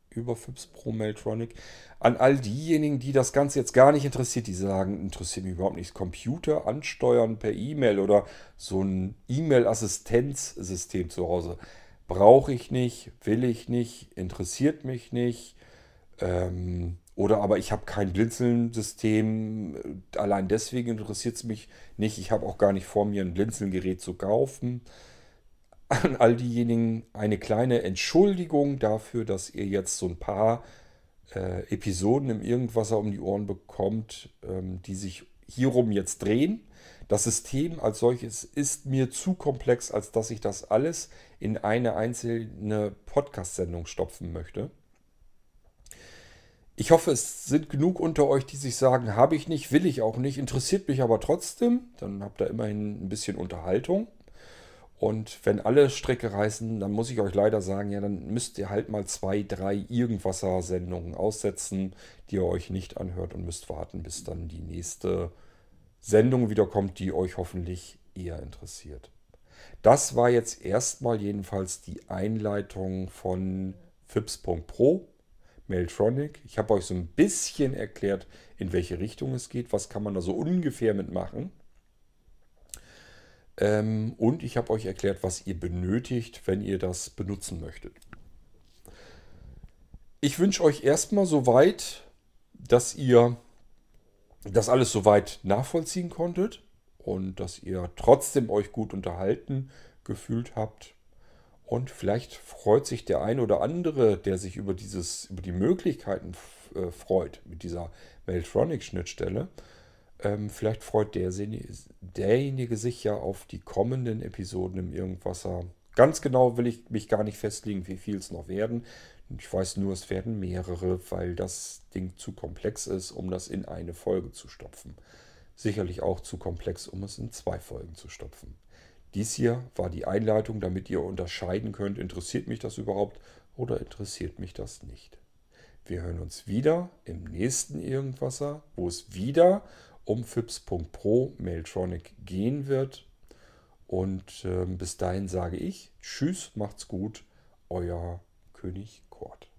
über FIPS.pro Mailtronic. An all diejenigen, die das Ganze jetzt gar nicht interessiert, die sagen, interessiert mich überhaupt nicht, Computer ansteuern per E-Mail oder so ein E-Mail-Assistenzsystem zu Hause. Brauche ich nicht, will ich nicht, interessiert mich nicht. Oder aber ich habe kein Blinzeln-System, allein deswegen interessiert es mich nicht. Ich habe auch gar nicht vor, mir ein Blinzeln-Gerät zu kaufen. An all diejenigen eine kleine Entschuldigung dafür, dass ihr jetzt so ein paar Episoden im Irgendwasser um die Ohren bekommt, die sich hierum jetzt drehen. Das System als solches ist mir zu komplex, als dass ich das alles in eine einzelne Podcast-Sendung stopfen möchte. Ich hoffe, es sind genug unter euch, die sich sagen, habe ich nicht, will ich auch nicht, interessiert mich aber trotzdem. Dann habt ihr immerhin ein bisschen Unterhaltung. Und wenn alle Stricke reißen, dann muss ich euch leider sagen, ja, dann müsst ihr halt mal 2, 3 Irgendwasser-Sendungen aussetzen, die ihr euch nicht anhört und müsst warten, bis dann die nächste Sendung wiederkommt, die euch hoffentlich eher interessiert. Das war jetzt erstmal jedenfalls die Einleitung von FIPS.pro Mailtronic. Ich habe euch so ein bisschen erklärt, in welche Richtung es geht, was kann man da so ungefähr mitmachen. Und ich habe euch erklärt, was ihr benötigt, wenn ihr das benutzen möchtet. Ich wünsche euch erstmal soweit, dass ihr das alles soweit nachvollziehen konntet und dass ihr trotzdem euch gut unterhalten gefühlt habt. Und vielleicht freut sich der ein oder andere, der sich über die Möglichkeiten freut mit dieser Mailtronic-Schnittstelle. Vielleicht freut derjenige sich ja auf die kommenden Episoden im Irgendwasser. Ganz genau will ich mich gar nicht festlegen, wie viel es noch werden. Ich weiß nur, es werden mehrere, weil das Ding zu komplex ist, um das in eine Folge zu stopfen. Sicherlich auch zu komplex, um es in 2 Folgen zu stopfen. Dies hier war die Einleitung, damit ihr unterscheiden könnt, interessiert mich das überhaupt oder interessiert mich das nicht. Wir hören uns wieder im nächsten Irgendwasser, wo es wieder um FIPS.pro Mailtronic gehen wird. Und bis dahin sage ich, tschüss, macht's gut, euer König Kurt.